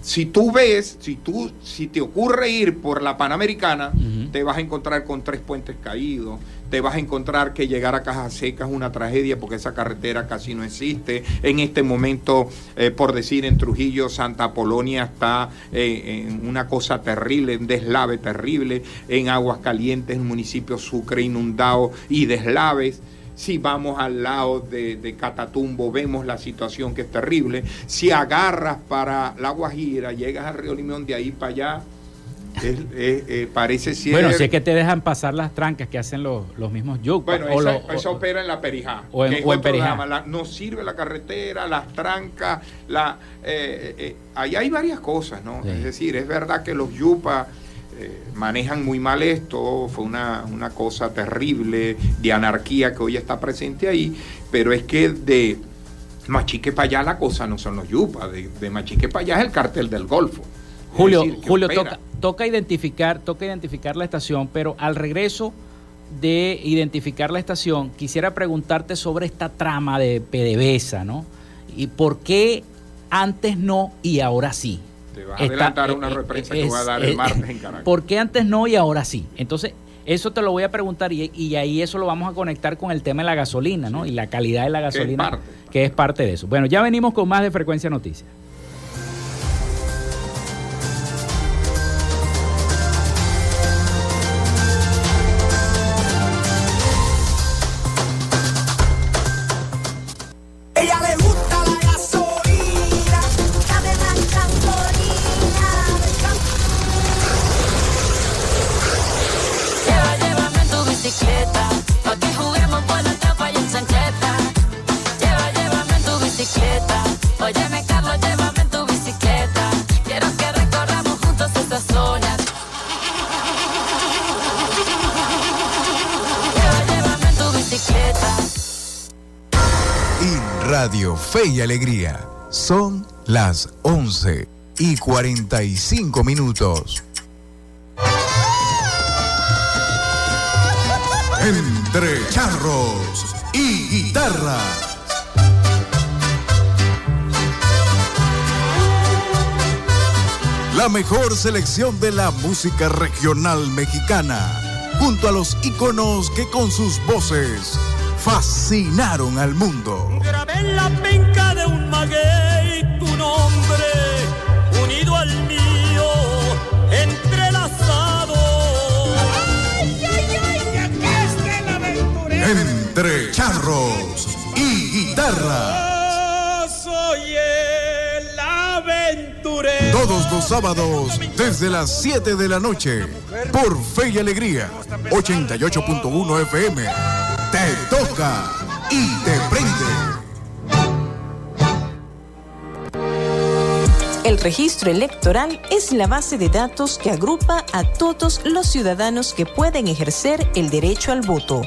Si tú ves, si tú, si te ocurre ir por la Panamericana, uh-huh. te vas a encontrar con tres puentes caídos, te vas a encontrar que llegar a Cajas Secas es una tragedia porque esa carretera casi no existe. En este momento, eh, por decir, en Trujillo, Santa Polonia está eh, en una cosa terrible, en deslave terrible. En Aguascalientes, en el municipio Sucre, inundado y deslaves. Si vamos al lado de, de Catatumbo, vemos la situación que es terrible. Si agarras para La Guajira, llegas a Río Limón, de ahí para allá, es, es, es, parece ser... Bueno, si es que te dejan pasar las trancas que hacen los, los mismos yucas. Bueno, esa, lo, esa o, opera en la Perijá. O en, o en Perijá. La, no sirve la carretera, las trancas, la, eh, eh, ahí hay varias cosas, ¿no? Sí. Es decir, es verdad que los yupas... Eh, manejan muy mal esto, fue una, una cosa terrible de anarquía que hoy está presente ahí, pero es que de Machique para allá la cosa no son los yupas, de, de Machique para allá es el cartel del Golfo. Julio, decir, Julio toca, toca identificar, toca identificar la estación, pero al regreso de identificar la estación, quisiera preguntarte sobre esta trama de P D V S A, ¿no? ¿Y por qué antes no y ahora sí? Te vas a Está, adelantar una reprensa es, que voy a dar el es, martes en Caracas. ¿Por qué antes no y ahora sí? Entonces, eso te lo voy a preguntar y, y ahí eso lo vamos a conectar con el tema de la gasolina, ¿no? Sí. Y la calidad de la gasolina, que es, parte, que es parte de eso. Bueno, ya venimos con más de Frecuencia Noticias. Fe y Alegría, son las once y cuarenta y cinco minutos. Entre charros y guitarra. La mejor selección de la música regional mexicana, junto a los íconos que con sus voces fascinaron al mundo. Grabé en la penca de un maguey tu nombre, unido al mío, entrelazado. ¡Ay, ay, ay! ¡Que es el aventurero! Entre charros y guitarra. Yo soy el aventurero. Todos los sábados, desde las siete de la noche, por Fe y Alegría, ochenta y ocho punto uno F M. Te toca y te prende. El registro electoral es la base de datos que agrupa a todos los ciudadanos que pueden ejercer el derecho al voto.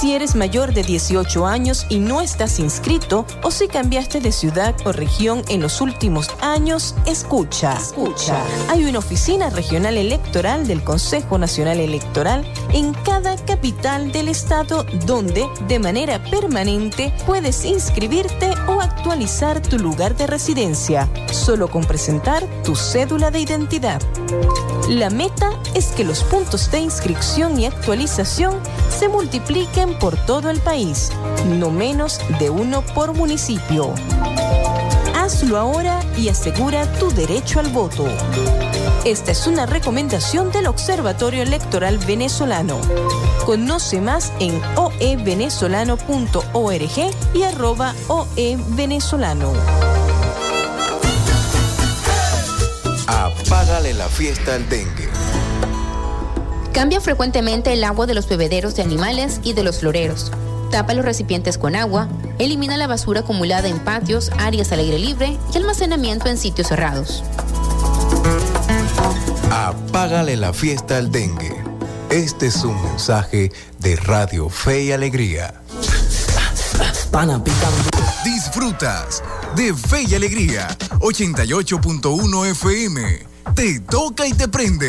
Si eres mayor de dieciocho años y no estás inscrito, o si cambiaste de ciudad o región en los últimos años, escucha. Escucha. Hay una oficina regional electoral del Consejo Nacional Electoral en cada capital del estado donde, de manera permanente, puedes inscribirte o actualizar tu lugar de residencia, solo con presentar tu cédula de identidad. La meta es que los puntos de inscripción y actualización se multipliquen por todo el país, no menos de uno por municipio. Hazlo ahora y asegura tu derecho al voto. Esta es una recomendación del Observatorio Electoral Venezolano. Conoce más en o e venezolano punto org y arroba oevenezolano. Apágale la fiesta al dengue. Cambia frecuentemente el agua de los bebederos de animales y de los floreros. Tapa los recipientes con agua, elimina la basura acumulada en patios, áreas al aire libre y almacenamiento en sitios cerrados. Apágale la fiesta al dengue. Este es un mensaje de Radio Fe y Alegría. Disfrutas de Fe y Alegría, ochenta y ocho punto uno F M. Te toca y te prende.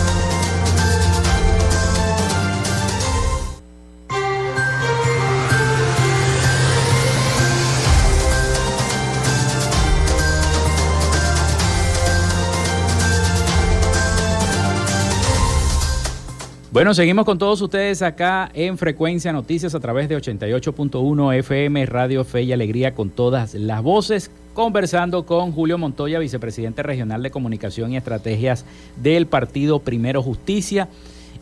Bueno, seguimos con todos ustedes acá en Frecuencia Noticias a través de ochenta y ocho punto uno F M, Radio Fe y Alegría con todas las voces, conversando con Julio Montoya, vicepresidente regional de Comunicación y Estrategias del partido Primero Justicia,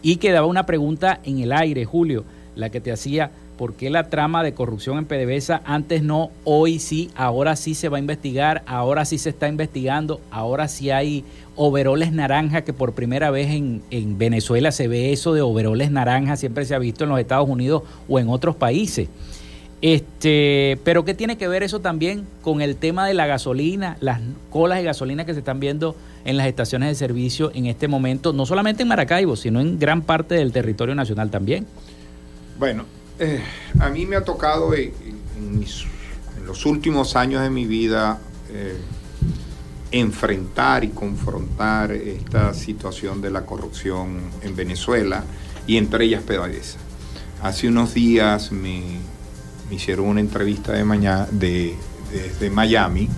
y quedaba una pregunta en el aire, Julio, la que te hacía, ¿por qué la trama de corrupción en P D V S A antes no, hoy sí, ahora sí se va a investigar, ahora sí se está investigando, ahora sí hay overoles naranja, que por primera vez en, en Venezuela se ve eso de overoles naranja, siempre se ha visto en los Estados Unidos o en otros países. Este, pero ¿qué tiene que ver eso también con el tema de la gasolina, las colas de gasolina que se están viendo en las estaciones de servicio en este momento, no solamente en Maracaibo, sino en gran parte del territorio nacional también? Bueno, eh, a mí me ha tocado en, en, mis, en los últimos años de mi vida... Eh, enfrentar y confrontar esta situación de la corrupción en Venezuela y entre ellas P D V S A. Hace unos días me, me hicieron una entrevista de mañana de desde Miami,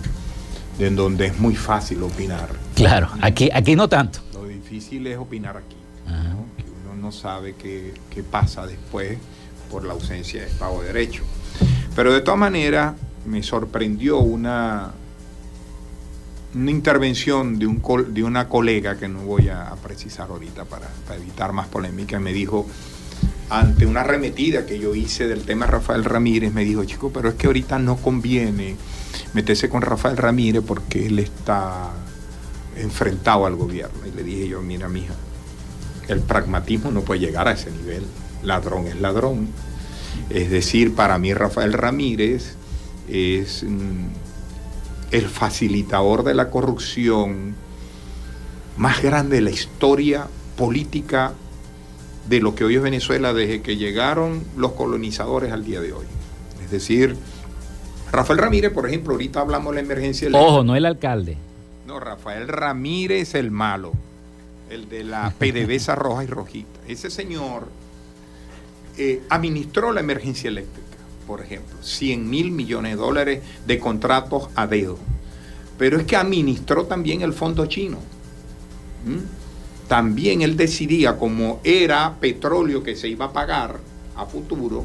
de donde es muy fácil opinar. Claro, aquí, aquí no tanto. Lo difícil es opinar aquí, ¿no? Que uno no sabe qué, qué pasa después por la ausencia de Estado de Derecho. Pero de todas maneras me sorprendió una una intervención de, un, de una colega que no voy a precisar ahorita para, para evitar más polémica. Me dijo, ante una arremetida que yo hice del tema Rafael Ramírez, me dijo, chico, pero es que ahorita no conviene meterse con Rafael Ramírez porque él está enfrentado al gobierno. Y le dije yo, mira, mija, el pragmatismo no puede llegar a ese nivel. Ladrón es ladrón. Es decir, para mí Rafael Ramírez es... Mmm, el facilitador de la corrupción más grande de la historia política de lo que hoy es Venezuela desde que llegaron los colonizadores al día de hoy. Es decir, Rafael Ramírez, por ejemplo, ahorita hablamos de la emergencia eléctrica. Ojo, no el alcalde. No, Rafael Ramírez el malo, el de la P D V S A roja y rojita. Ese señor eh, administró la emergencia eléctrica. Por ejemplo, cien mil millones de dólares de contratos a dedo. Pero es que administró también el fondo chino. ¿Mm? También él decidía, como era petróleo que se iba a pagar a futuro,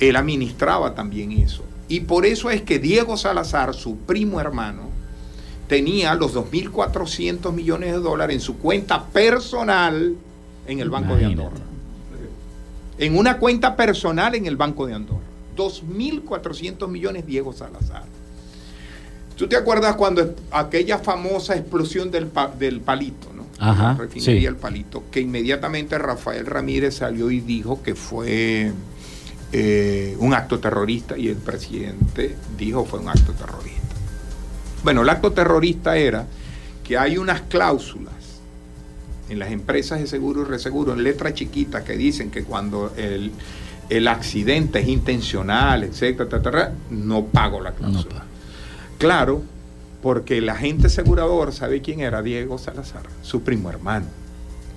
él administraba también eso. Y por eso es que Diego Salazar, su primo hermano, tenía los dos mil cuatrocientos millones de dólares en su cuenta personal en el Banco Imagínate. de Andorra. En una cuenta personal en el Banco de Andorra. dos mil cuatrocientos millones Diego Salazar. ¿Tú te acuerdas cuando aquella famosa explosión del, pa, del palito, ¿no? Ajá, refinería sí. El Palito, que inmediatamente Rafael Ramírez salió y dijo que fue eh, un acto terrorista, y el presidente dijo fue un acto terrorista. Bueno, el acto terrorista era que hay unas cláusulas en las empresas de seguro y reseguro, en letra chiquita, que dicen que cuando el, el accidente es intencional, etcétera, etcétera, no pago la cláusula. No, claro, porque el agente asegurador, ¿sabe quién era? Diego Salazar, su primo hermano.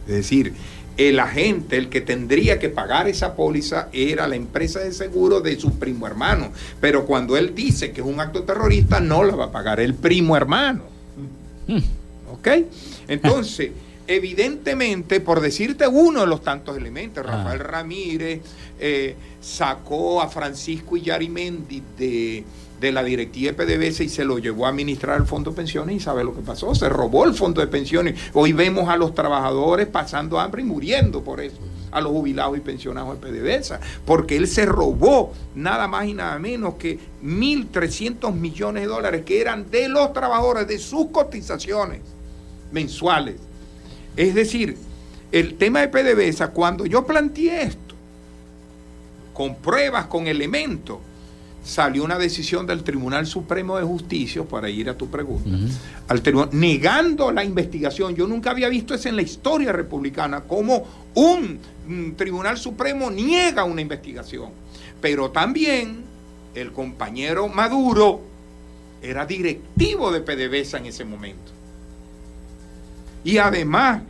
Es decir, el agente, el que tendría que pagar esa póliza, era la empresa de seguro de su primo hermano. Pero cuando él dice que es un acto terrorista, no la va a pagar el primo hermano. ¿Ok? Entonces, evidentemente, por decirte uno de los tantos elementos, Rafael Ramírez eh, sacó a Francisco Illarimendi de... de la directiva de P D V S A y se lo llevó a administrar el fondo de pensiones, y sabe lo que pasó, se robó el fondo de pensiones. Hoy vemos a los trabajadores pasando hambre y muriendo por eso, a los jubilados y pensionados de P D V S A, porque él se robó nada más y nada menos que mil trescientos millones de dólares que eran de los trabajadores, de sus cotizaciones mensuales. Es decir, el tema de P D V S A, cuando yo planteé esto con pruebas, con elementos, salió una decisión del Tribunal Supremo de Justicia, para ir a tu pregunta, uh-huh. al tribunal, negando la investigación. Yo nunca había visto eso en la historia republicana, como un mm, Tribunal Supremo niega una investigación. Pero también el compañero Maduro era directivo de P D V S A en ese momento. Y además,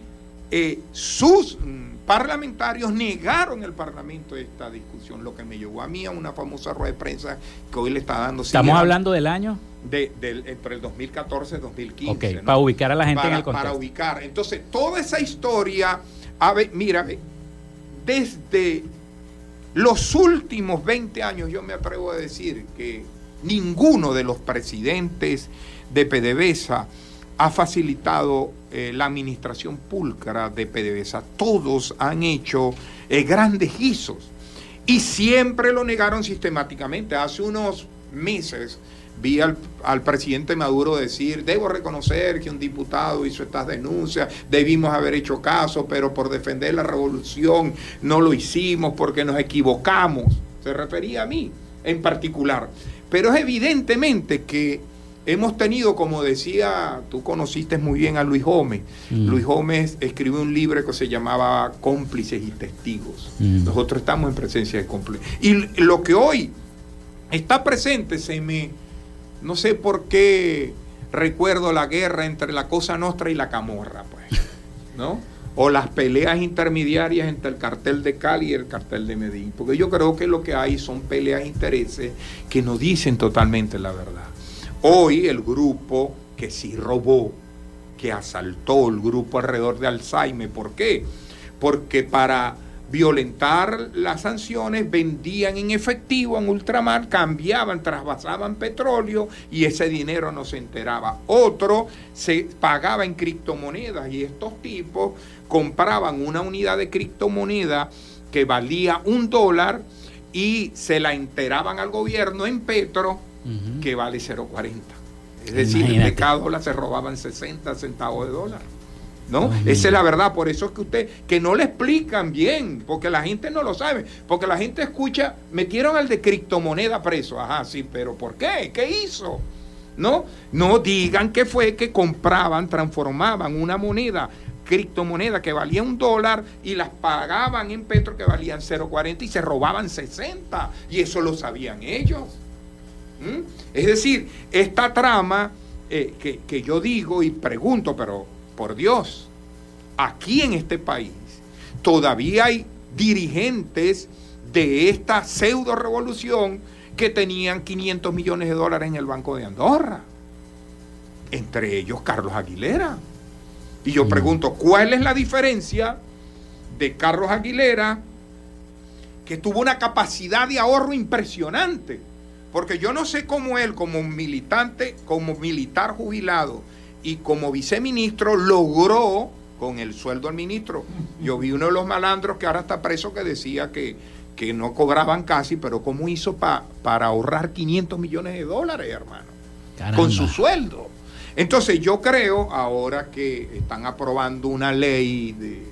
eh, sus... Mm, parlamentarios negaron el Parlamento esta discusión, lo que me llevó a mí a una famosa rueda de prensa que hoy le está dando. ¿Estamos siguiente, hablando del año? De, de, entre el dos mil catorce y dos mil quince. Ok, ¿no? Para ubicar a la gente para, en el contexto. Para ubicar. Entonces, toda esa historia, a ver, mira, desde los últimos veinte años, yo me atrevo a decir que ninguno de los presidentes de P D V S A ha facilitado eh, la administración púlcara de P D V S A. Todos han hecho eh, grandes guisos y siempre lo negaron sistemáticamente. Hace unos meses vi al, al presidente Maduro decir: debo reconocer que un diputado hizo estas denuncias, debimos haber hecho caso, pero por defender la revolución no lo hicimos porque nos equivocamos. Se refería a mí en particular. Pero es evidentemente que hemos tenido, como decía, tú conociste muy bien a Luis Gómez. Mm. Luis Gómez escribió un libro que se llamaba Cómplices y Testigos. Mm. Nosotros estamos en presencia de cómplices. Y lo que hoy está presente, se me... no sé por qué recuerdo la guerra entre la Cosa Nostra y la Camorra, pues, ¿no? O las peleas intermediarias entre el cartel de Cali y el cartel de Medellín. Porque yo creo que lo que hay son peleas de intereses que no dicen totalmente la verdad. Hoy el grupo que sí robó, que asaltó, el grupo alrededor de Alzheimer, ¿por qué? Porque para violentar las sanciones vendían en efectivo en ultramar, cambiaban, trasvasaban petróleo y ese dinero no se enteraba. Otro se pagaba en criptomonedas y estos tipos compraban una unidad de criptomoneda que valía un dólar y se la enteraban al gobierno en Petro, que vale cero cuarenta. Es decir, imagínate, de cada dólar se robaban sesenta centavos de dólar, ¿no? Ay, esa es la verdad. Por eso es que usted, que no le explican bien, porque la gente no lo sabe, porque la gente escucha: metieron al de criptomoneda preso. Ajá, sí, pero ¿por qué? ¿Qué hizo? No, no digan que fue que compraban, transformaban una moneda, criptomoneda que valía un dólar, y las pagaban en Petro que valían cero cuarenta y se robaban sesenta, y eso lo sabían ellos. Es decir, esta trama eh, que, que yo digo y pregunto, pero por Dios, aquí en este país todavía hay dirigentes de esta pseudo revolución que tenían quinientos millones de dólares en el Banco de Andorra, entre ellos Carlos Aguilera. Y yo pregunto, ¿cuál es la diferencia de Carlos Aguilera, que tuvo una capacidad de ahorro impresionante? Porque yo no sé cómo él, como militante, como militar jubilado y como viceministro, logró con el sueldo al ministro. Yo vi uno de los malandros que ahora está preso que decía que, que no cobraban casi, pero ¿cómo hizo pa, para ahorrar quinientos millones de dólares, hermano? Caramba. Con su sueldo. Entonces yo creo, ahora que están aprobando una ley de,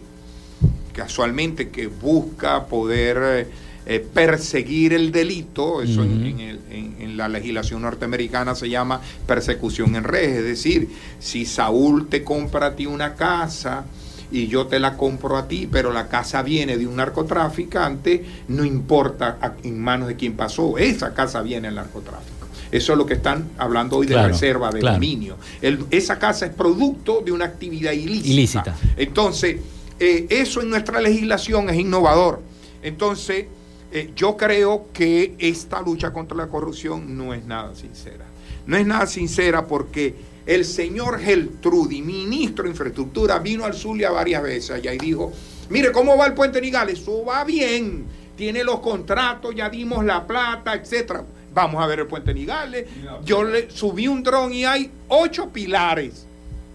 casualmente, que busca poder eh, perseguir el delito, eso uh-huh. en, en, el, en, en la legislación norteamericana se llama persecución en red, es decir, si Saúl te compra a ti una casa y yo te la compro a ti, pero la casa viene de un narcotraficante, no importa a, en manos de quién pasó, esa casa viene del narcotráfico. Eso es lo que están hablando hoy de claro, reserva de claro. dominio. El, esa casa es producto de una actividad ilícita. ilícita. Entonces, eh, eso en nuestra legislación es innovador. Entonces, eh, yo creo que esta lucha contra la corrupción no es nada sincera. No es nada sincera porque el señor Geltrudi, ministro de Infraestructura, vino al Zulia varias veces allá y dijo, mire, ¿cómo va el puente Nigales? Eso va bien, tiene los contratos, ya dimos la plata, etcétera. Vamos a ver el puente Nigales. Yo le subí un dron y hay ocho pilares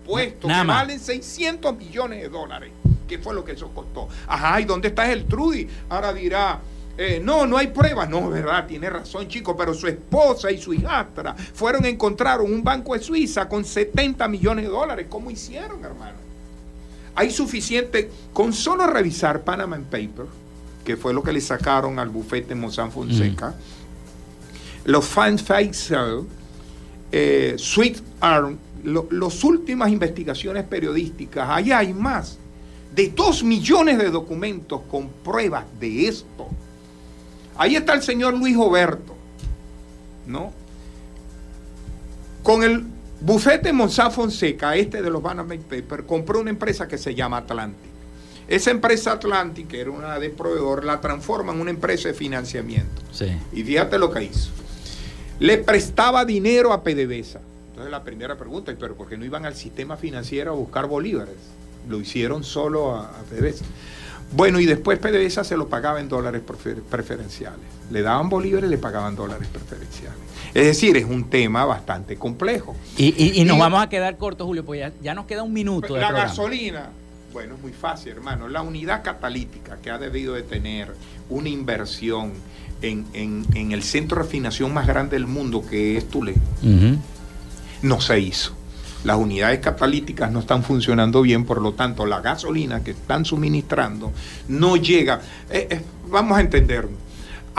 puestos que valen seiscientos millones de dólares. ¿Qué fue lo que eso costó? Ajá, ¿y dónde está Geltrudi? Ahora dirá, eh, no, no hay pruebas. No, verdad, tiene razón, chico, pero su esposa y su hijastra fueron a encontrar un banco de Suiza con setenta millones de dólares. ¿Cómo hicieron, hermano? Hay suficiente con solo revisar Panama Paper, que fue lo que le sacaron al bufete Mosán Fonseca. Mm. Los Faisal, eh, Sweet Arm, lo, las últimas investigaciones periodísticas, allá hay más de dos millones de documentos con pruebas de esto. Ahí está el señor Luis Oberto, ¿no? Con el bufete Monsá Fonseca, este de los Panama Papers, compró una empresa que se llama Atlantic. Esa empresa Atlantic, que era una de proveedor, la transforma en una empresa de financiamiento. Sí. Y fíjate lo que hizo. Le prestaba dinero a P D V S A. Entonces la primera pregunta es, ¿pero por qué no iban al sistema financiero a buscar bolívares? Lo hicieron solo a, a P D V S A. Bueno, y después P D V S A se lo pagaba en dólares prefer, preferenciales. Le daban bolívares, le pagaban dólares preferenciales. Es decir, es un tema bastante complejo. Y, y, y nos y, vamos a quedar cortos, Julio, pues ya, ya nos queda un minuto. La programa. Gasolina. Bueno, es muy fácil, hermano. La unidad catalítica que ha debido de tener una inversión En, en, en el centro de refinación más grande del mundo, que es Tulé, uh-huh. no se hizo. Las unidades catalíticas no están funcionando bien, por lo tanto la gasolina que están suministrando no llega. Eh, eh, vamos a entenderlo.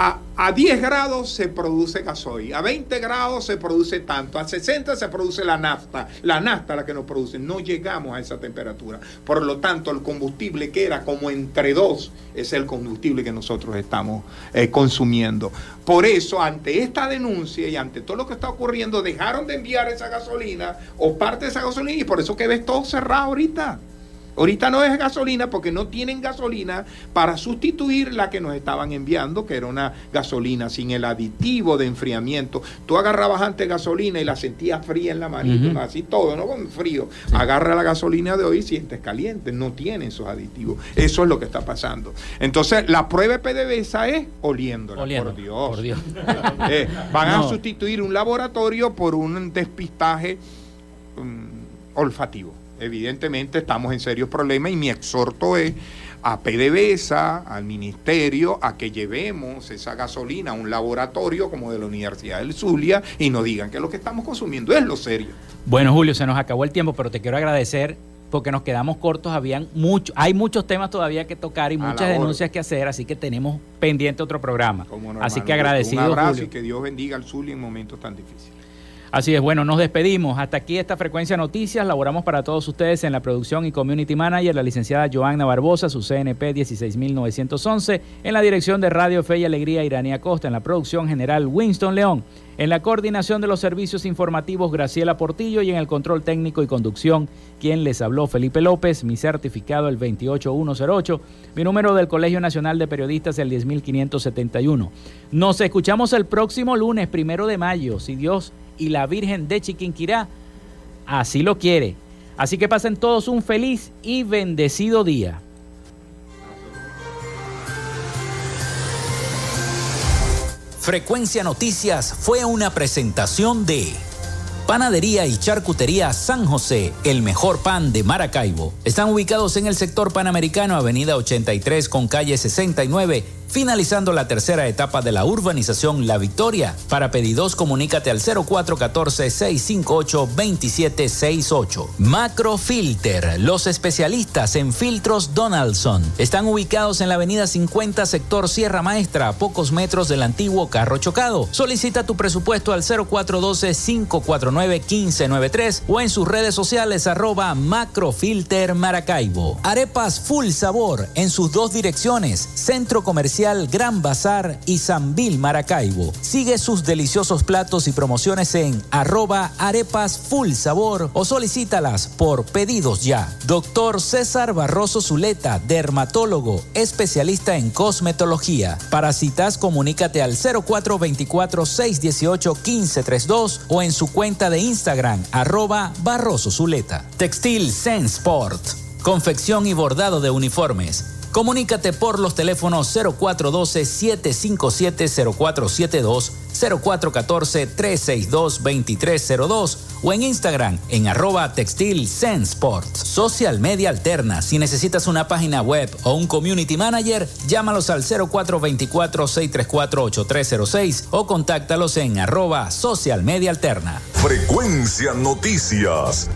A, a diez grados se produce gasoil, a veinte grados se produce tanto, a sesenta se produce la nafta, la nafta la que nos produce. No llegamos a esa temperatura. Por lo tanto, el combustible que era como entre dos es el combustible que nosotros estamos eh, consumiendo. Por eso, ante esta denuncia y ante todo lo que está ocurriendo, dejaron de enviar esa gasolina o parte de esa gasolina, y por eso que ves todo cerrado ahorita. Ahorita no es gasolina porque no tienen gasolina para sustituir la que nos estaban enviando, que era una gasolina sin el aditivo de enfriamiento. Tú agarrabas antes gasolina y la sentías fría en la mano, uh-huh. así todo, ¿no? Con frío. Sí. Agarra la gasolina de hoy y sientes caliente. No tienen esos aditivos. Eso es lo que está pasando. Entonces, la prueba de P D V S A es oliéndola. Oliendo, por Dios. Por Dios. Eh, van no. a sustituir un laboratorio por un despistaje um, olfativo. Evidentemente estamos en serios problemas, y mi exhorto es a P D V S A, al ministerio, a que llevemos esa gasolina a un laboratorio como de la Universidad del Zulia y nos digan que lo que estamos consumiendo es lo serio. Bueno, Julio, se nos acabó el tiempo, pero te quiero agradecer porque nos quedamos cortos. Habían mucho, hay muchos temas todavía que tocar y muchas denuncias que hacer, así que tenemos pendiente otro programa. No, así que agradecido, Julio. Un abrazo, Julio, y que Dios bendiga al Zulia en momentos tan difíciles. Así es, bueno, nos despedimos. Hasta aquí esta Frecuencia Noticias. Laboramos para todos ustedes en la producción y community manager, la licenciada Joanna Barbosa, su C N P dieciséis mil novecientos once, en la dirección de Radio Fe y Alegría, Iranía Costa, en la producción general, Winston León, en la coordinación de los servicios informativos, Graciela Portillo, y en el control técnico y conducción, quien les habló, Felipe López, mi certificado el veintiocho mil ciento ocho, mi número del Colegio Nacional de Periodistas el diez mil quinientos setenta y uno. Nos escuchamos el próximo lunes, primero de mayo, si Dios y la Virgen de Chiquinquirá así lo quiere. Así que pasen todos un feliz y bendecido día. Frecuencia Noticias fue una presentación de Panadería y Charcutería San José, el mejor pan de Maracaibo. Están ubicados en el sector Panamericano, avenida ochenta y tres con calle sesenta y nueve, finalizando la tercera etapa de la urbanización La Victoria. Para pedidos, comunícate al cero cuatro uno cuatro, seis cinco ocho, dos siete seis ocho. Macrofilter, los especialistas en filtros Donaldson. Están ubicados en la avenida cincuenta, sector Sierra Maestra, a pocos metros del antiguo carro chocado. Solicita tu presupuesto al cero cuatro uno dos, cinco cuatro nueve, uno cinco nueve tres o en sus redes sociales arroba Macrofilter Maracaibo. Arepas Full Sabor en sus dos direcciones, Centro Comercial Gran Bazar y Sambil Maracaibo. Sigue sus deliciosos platos y promociones en arroba Arepas Full Sabor o solicítalas por Pedidos Ya. Doctor César Barroso Zuleta, dermatólogo, especialista en cosmetología. Para citas, comunícate al cero cuatro dos cuatro, seis uno ocho, uno cinco tres dos o en su cuenta de Instagram, arroba Barroso Zuleta. Textil Sense Sports, confección y bordado de uniformes. Comunícate por los teléfonos cero cuatro uno dos, siete cinco siete, cero cuatro siete dos, cero cuatro uno cuatro, tres seis dos, dos tres cero dos o en Instagram en arroba Textil Sense Sports. Social Media Alterna. Si necesitas una página web o un community manager, llámalos al cero cuatro dos cuatro, seis tres cuatro, ocho tres cero seis o contáctalos en arroba Social Media Alterna. Frecuencia Noticias.